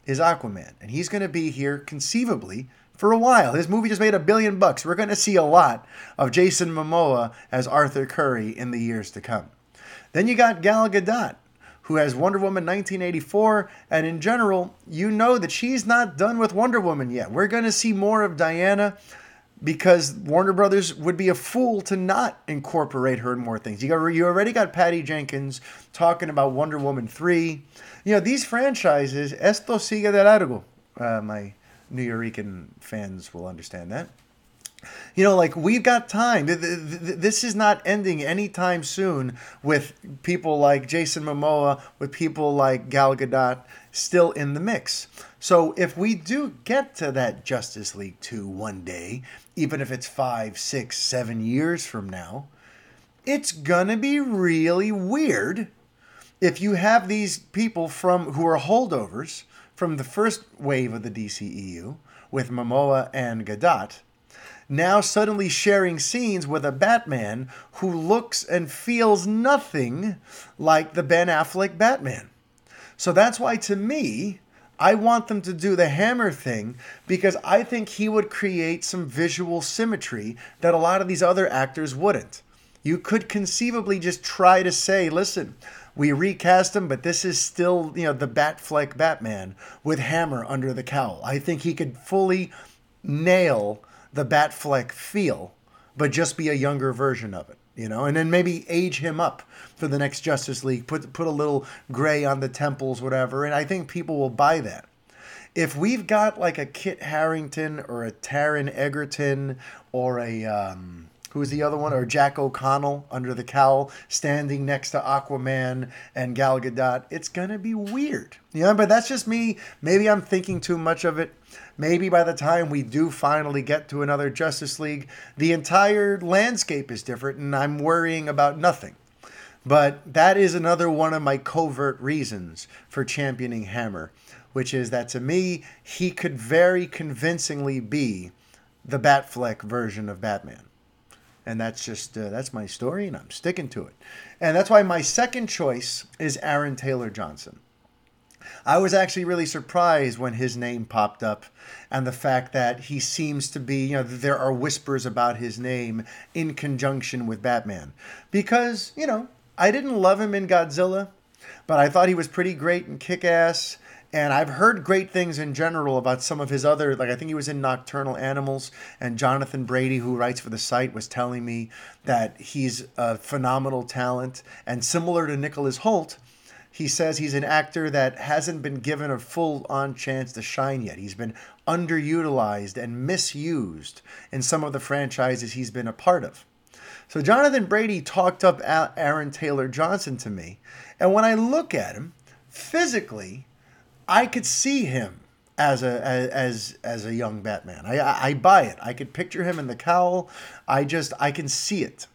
is Aquaman, and he's going to be here conceivably for a while. This movie just made $1 billion. We're going to see a lot of Jason Momoa as Arthur Curry in the years to come. Then you got Gal Gadot, who has Wonder Woman 1984, and in general, that she's not done with Wonder Woman yet. We're going to see more of Diana because Warner Brothers would be a fool to not incorporate her in more things. You already got Patty Jenkins talking about Wonder Woman 3. These franchises, esto sigue de largo. My New Yorican fans will understand that. We've got time. This is not ending anytime soon with people like Jason Momoa, with people like Gal Gadot still in the mix. So if we do get to that Justice League 2 one day, even if it's 5, 6, 7 years from now, it's going to be really weird if you have these people who are holdovers from the first wave of the DCEU with Momoa and Gadot, now suddenly sharing scenes with a Batman who looks and feels nothing like the Ben Affleck Batman. So that's why, to me, I want them to do the Hammer thing, because I think he would create some visual symmetry that a lot of these other actors wouldn't. You could conceivably just try to say, listen, we recast him, but this is still, the Batfleck Batman with Hammer under the cowl. I think he could fully nail the Batfleck feel, but just be a younger version of it, and then maybe age him up for the next Justice League, put a little gray on the temples, whatever, and I think people will buy that. If we've got like a Kit Harington or a Taron Egerton or a, who's the other one, or Jack O'Connell under the cowl standing next to Aquaman and Gal Gadot, it's going to be weird. But that's just me. Maybe I'm thinking too much of it. Maybe by the time we do finally get to another Justice League, the entire landscape is different, and I'm worrying about nothing. But that is another one of my covert reasons for championing Hammer, which is that to me, he could very convincingly be the Batfleck version of Batman. And that's just, that's my story, and I'm sticking to it. And that's why my second choice is Aaron Taylor Johnson. I was actually really surprised when his name popped up, and the fact that he seems to be, there are whispers about his name in conjunction with Batman. Because, I didn't love him in Godzilla, but I thought he was pretty great in Kick-Ass. And I've heard great things in general about some of his other, I think he was in Nocturnal Animals, and Jonathan Brady, who writes for the site, was telling me that he's a phenomenal talent. And similar to Nicholas Hoult, He says he's an actor that hasn't been given a full-on chance to shine yet. He's been underutilized and misused in some of the franchises he's been a part of. So Jonathan Brady talked up Aaron Taylor Johnson to me, and when I look at him physically, I could see him as a young Batman. I buy it. I could picture him in the cowl. I can see it.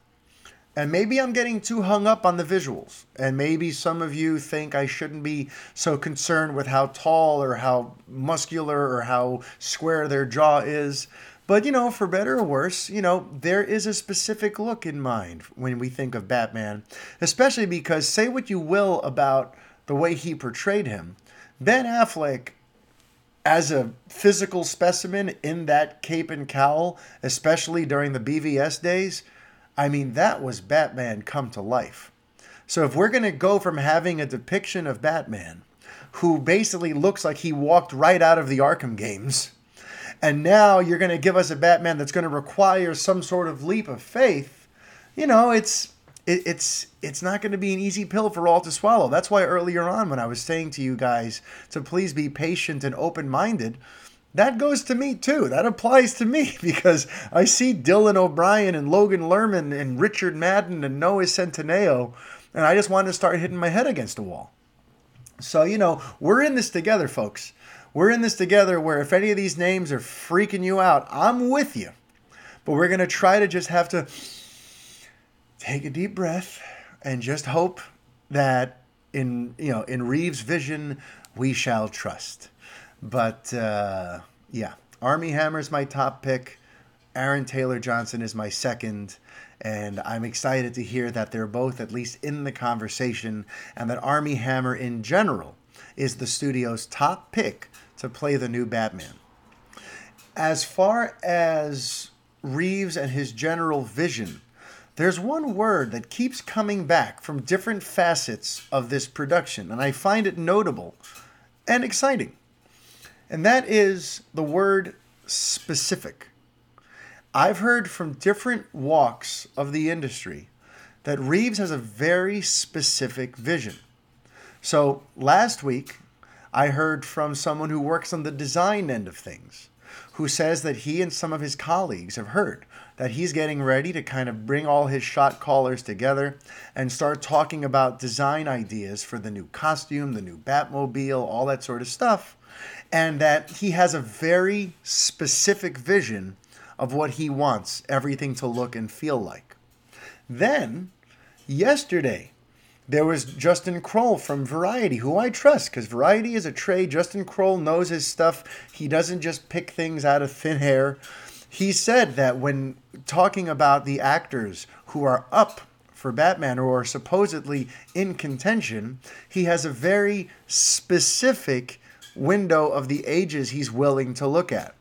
And maybe I'm getting too hung up on the visuals. And maybe some of you think I shouldn't be so concerned with how tall or how muscular or how square their jaw is. But, you know, for better or worse, you know, there is a specific look in mind when we think of Batman, especially because say what you will about the way he portrayed him, Ben Affleck as a physical specimen in that cape and cowl, especially during the BVS days, I mean, that was Batman come to life. So if we're going to go from having a depiction of Batman, who basically looks like he walked right out of the Arkham games, and now you're going to give us a Batman that's going to require some sort of leap of faith, you know, it's not going to be an easy pill for all to swallow. That's why earlier on when I was saying to you guys to please be patient and open-minded, that goes to me too. That applies to me because I see Dylan O'Brien and Logan Lerman and Richard Madden and Noah Centineo, and I just wanted to start hitting my head against the wall. So, you know, we're in this together, folks. We're in this together where if any of these names are freaking you out, I'm with you. But we're going to try to just have to take a deep breath and just hope that in Reeves' vision, we shall trust. But yeah, Armie Hammer's my top pick. Aaron Taylor Johnson is my second. And I'm excited to hear that they're both at least in the conversation and that Armie Hammer in general is the studio's top pick to play the new Batman. As far as Reeves and his general vision, there's one word that keeps coming back from different facets of this production, and I find it notable and exciting. And that is the word specific. I've heard from different walks of the industry that Reeves has a very specific vision. So last week, I heard from someone who works on the design end of things, who says that he and some of his colleagues have heard that he's getting ready to kind of bring all his shot callers together and start talking about design ideas for the new costume, the new Batmobile, all that sort of stuff, and that he has a very specific vision of what he wants everything to look and feel like. Then, yesterday, there was Justin Kroll from Variety, who I trust, because Variety is a trade. Justin Kroll knows his stuff. He doesn't just pick things out of thin air. He said that when talking about the actors who are up for Batman or are supposedly in contention, he has a very specific window of the ages he's willing to look at.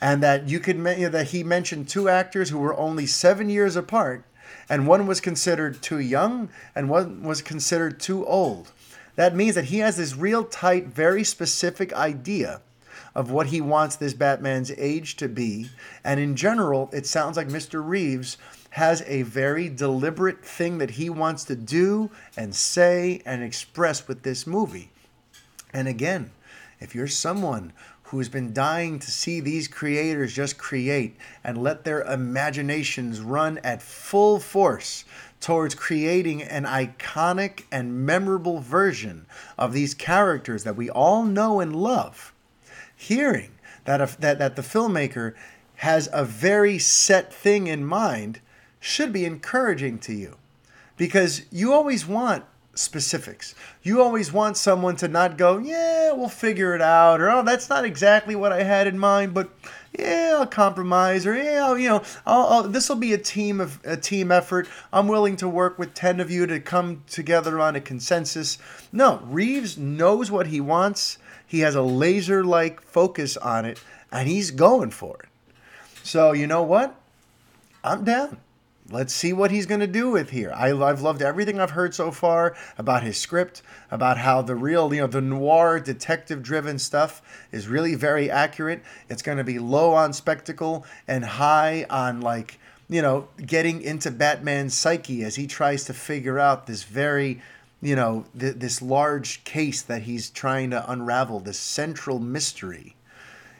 And that you could, that he mentioned two actors who were only 7 years apart, and one was considered too young and one was considered too old. That means that he has this real tight, very specific idea of what he wants this Batman's age to be. And in general, it sounds like Mr. Reeves has a very deliberate thing that he wants to do and say and express with this movie. And again, if you're someone who's been dying to see these creators just create and let their imaginations run at full force towards creating an iconic and memorable version of these characters that we all know and love, hearing that the filmmaker has a very set thing in mind should be encouraging to you, because you always want specifics. You always want someone to not go, yeah, we'll figure it out, or oh, that's not exactly what I had in mind, but yeah, I'll compromise, or yeah, this will be a team effort. I'm willing to work with 10 of you to come together on a consensus. No, Reeves knows what he wants. He has a laser-like focus on it, and he's going for it. So you know what? I'm down. Let's see what he's going to do with here. I've loved everything I've heard so far about his script, about how the real, the noir detective-driven stuff is really very accurate. It's going to be low on spectacle and high on, getting into Batman's psyche as he tries to figure out this very you know, this large case that he's trying to unravel, this central mystery.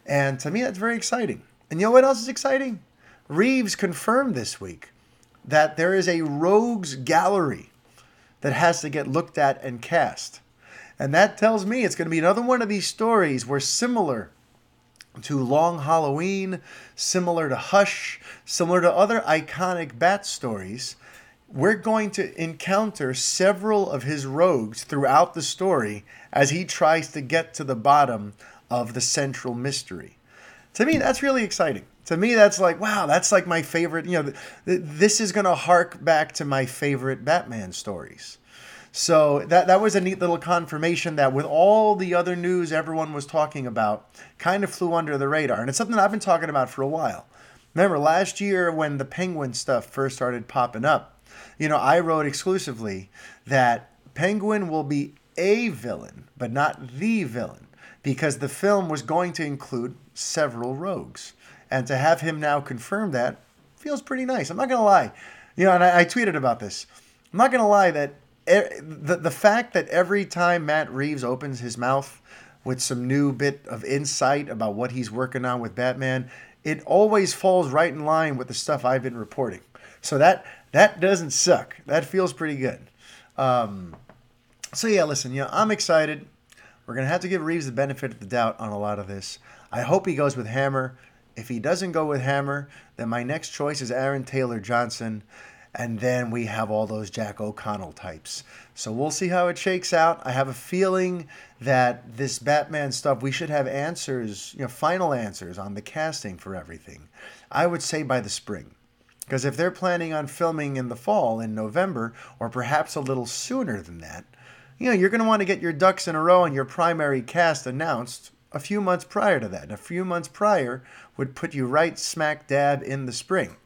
And to me, that's very exciting. And you know what else is exciting? Reeves confirmed this week that there is a rogues gallery that has to get looked at and cast. And that tells me it's going to be another one of these stories where, similar to Long Halloween, similar to Hush, similar to other iconic Bat stories, we're going to encounter several of his rogues throughout the story as he tries to get to the bottom of the central mystery. To me, that's really exciting. To me, that's like, wow, that's like my favorite, you know, this is going to hark back to my favorite Batman stories. So that was a neat little confirmation that, with all the other news everyone was talking about, kind of flew under the radar. And it's something I've been talking about for a while. Remember last year when the Penguin stuff first started popping up, you know, I wrote exclusively that Penguin will be a villain, but not the villain, because the film was going to include several rogues. And to have him now confirm that feels pretty nice. I'm not going to lie. You know, and I tweeted about this. I'm not going to lie that the fact that every time Matt Reeves opens his mouth with some new bit of insight about what he's working on with Batman, it always falls right in line with the stuff I've been reporting. So that doesn't suck. That feels pretty good. So yeah, listen, you know, I'm excited. We're going to have to give Reeves the benefit of the doubt on a lot of this. I hope he goes with Hammer. If he doesn't go with Hammer, then my next choice is Aaron Taylor Johnson. And then we have all those Jack O'Connell types. So we'll see how it shakes out. I have a feeling that this Batman stuff, we should have answers, you know, final answers on the casting for everything. I would say by the spring. Because if they're planning on filming in the fall, in November, or perhaps a little sooner than that, you know, you're going to want to get your ducks in a row and your primary cast announced a few months prior to that. And a few months prior would put you right smack dab in the spring.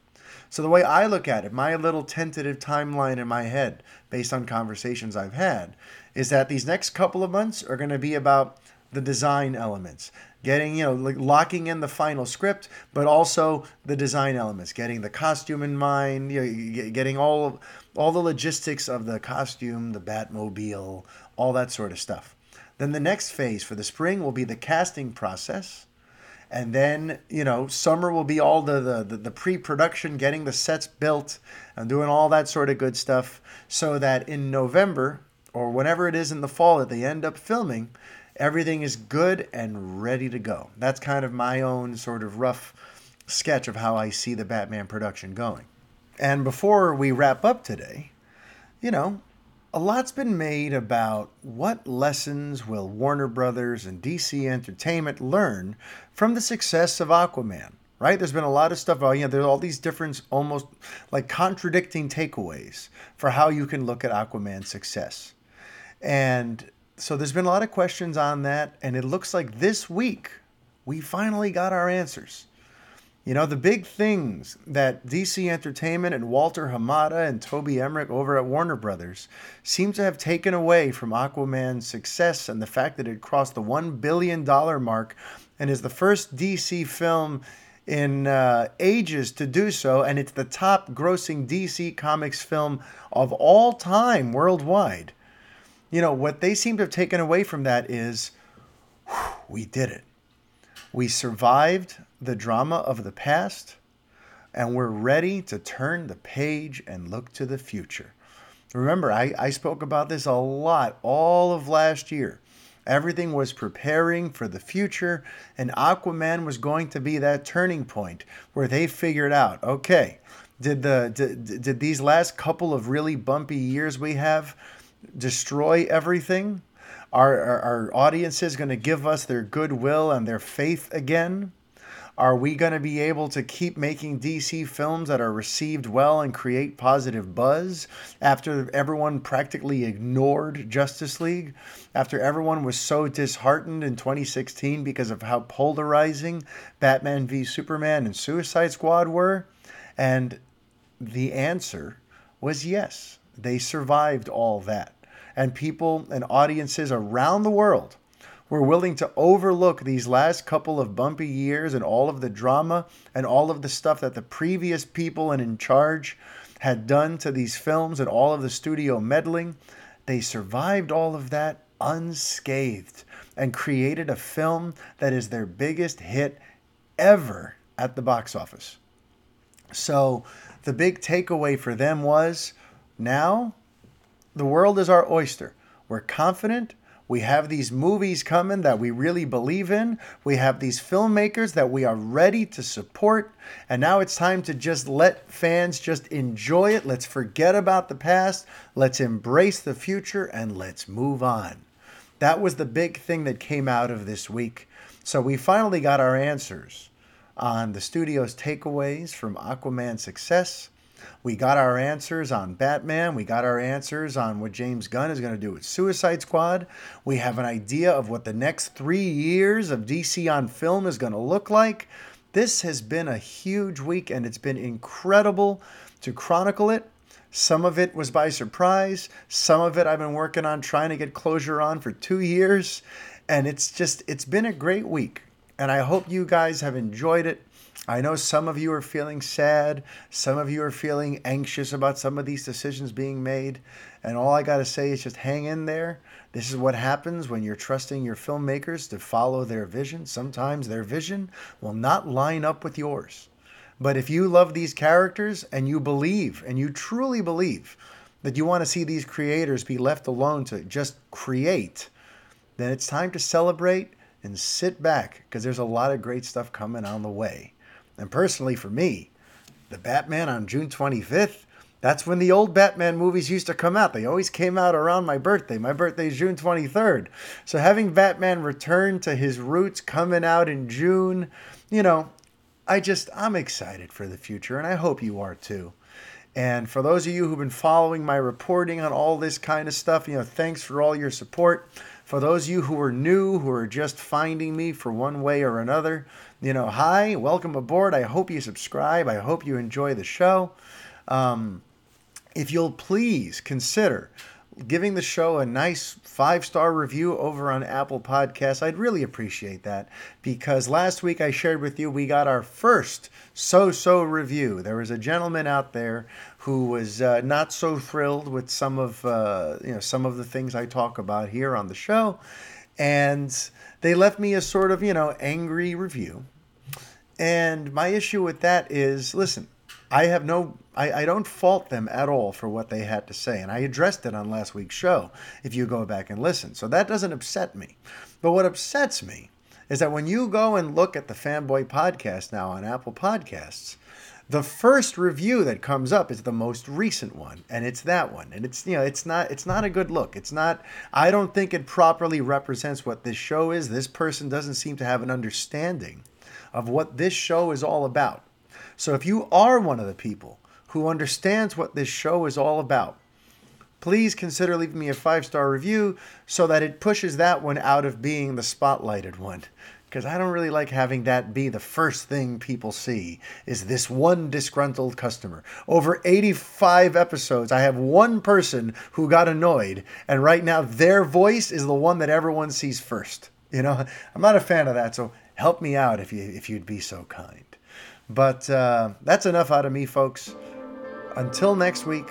So the way I look at it, my little tentative timeline in my head, based on conversations I've had, is that these next couple of months are going to be about the design elements, getting, you know, like locking in the final script, but also the design elements, getting the costume in mind, you know, getting all the logistics of the costume, the Batmobile, all that sort of stuff. Then the next phase for the spring will be the casting process. And then, you know, summer will be all the pre-production, getting the sets built and doing all that sort of good stuff, so that in November, or whenever it is in the fall that they end up filming, everything is good and ready to go. That's kind of my own sort of rough sketch of how I see the Batman production going. And before we wrap up today, you know, a lot's been made about what lessons will Warner Brothers and DC Entertainment learn from the success of Aquaman, right? There's been a lot of stuff about, you know, there's all these different, almost like contradicting takeaways for how you can look at Aquaman's success. And so there's been a lot of questions on that, and it looks like this week we finally got our answers. You know, the big things that DC Entertainment and Walter Hamada and Toby Emmerich over at Warner Brothers seem to have taken away from Aquaman's success, and the fact that it crossed the $1 billion mark and is the first DC film in ages to do so, and it's the top grossing DC Comics film of all time worldwide. You know, what they seem to have taken away from that is, whew, we did it. We survived the drama of the past, and we're ready to turn the page and look to the future. Remember, I spoke about this a lot all of last year. Everything was preparing for the future, and Aquaman was going to be that turning point where they figured out, okay, did these last couple of really bumpy years we have destroy everything? Are audiences going to give us their goodwill and their faith again? Are we going to be able to keep making DC films that are received well and create positive buzz after everyone practically ignored Justice League? After everyone was so disheartened in 2016 because of how polarizing Batman v Superman and Suicide Squad were? And the answer was yes. They survived all that. And people and audiences around the world were willing to overlook these last couple of bumpy years and all of the drama and all of the stuff that the previous people and in charge had done to these films and all of the studio meddling, they survived all of that unscathed and created a film that is their biggest hit ever at the box office. So the big takeaway for them was, now the world is our oyster. We're confident. We have these movies coming that we really believe in. We have these filmmakers that we are ready to support. And now it's time to just let fans just enjoy it. Let's forget about the past. Let's embrace the future and let's move on. That was the big thing that came out of this week. So we finally got our answers on the studio's takeaways from Aquaman's success. We got our answers on Batman. We got our answers on what James Gunn is going to do with Suicide Squad. We have an idea of what the next 3 years of DC on film is going to look like. This has been a huge week, and it's been incredible to chronicle it. Some of it was by surprise. Some of it I've been working on trying to get closure on for 2 years. And it's been a great week. And I hope you guys have enjoyed it. I know some of you are feeling sad. Some of you are feeling anxious about some of these decisions being made. And all I got to say is just hang in there. This is what happens when you're trusting your filmmakers to follow their vision. Sometimes their vision will not line up with yours. But if you love these characters and you believe, and you truly believe, that you want to see these creators be left alone to just create, then it's time to celebrate and sit back, because there's a lot of great stuff coming on the way. And personally, for me, the Batman on June 25th, that's when the old Batman movies used to come out. They always came out around my birthday. My birthday is June 23rd. So having Batman return to his roots coming out in June, you know, I'm excited for the future, and I hope you are too. And for those of you who've been following my reporting on all this kind of stuff, you know, thanks for all your support. For those of you who are new, who are just finding me for one way or another, you know, hi, welcome aboard. I hope you subscribe. I hope you enjoy the show. If you'll please consider giving the show a nice 5-star review over on Apple Podcasts, I'd really appreciate that, because last week I shared with you we got our first so-so review. There was a gentleman out there who was not so thrilled with some of the things I talk about here on the show, and they left me a sort of, you know, angry review. And my issue with that is, listen, I don't fault them at all for what they had to say, and I addressed it on last week's show if you go back and listen. So that doesn't upset me. But what upsets me is that when you go and look at the Fanboy Podcast now on Apple Podcasts, the first review that comes up is the most recent one, and it's that one. And it's, you know, it's not a good look. It's not, I don't think it properly represents what this show is. This person doesn't seem to have an understanding of what this show is all about. So if you are one of the people who understands what this show is all about, please consider leaving me a 5-star review so that it pushes that one out of being the spotlighted one. Because I don't really like having that be the first thing people see, is this one disgruntled customer. Over 85 episodes, I have one person who got annoyed, and right now their voice is the one that everyone sees first. You know, I'm not a fan of that, so help me out if you'd be so kind. But that's enough out of me, folks. Until next week,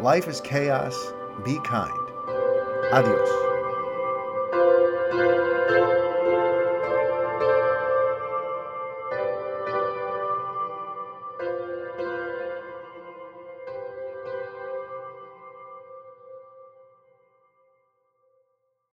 life is chaos. Be kind. Adios.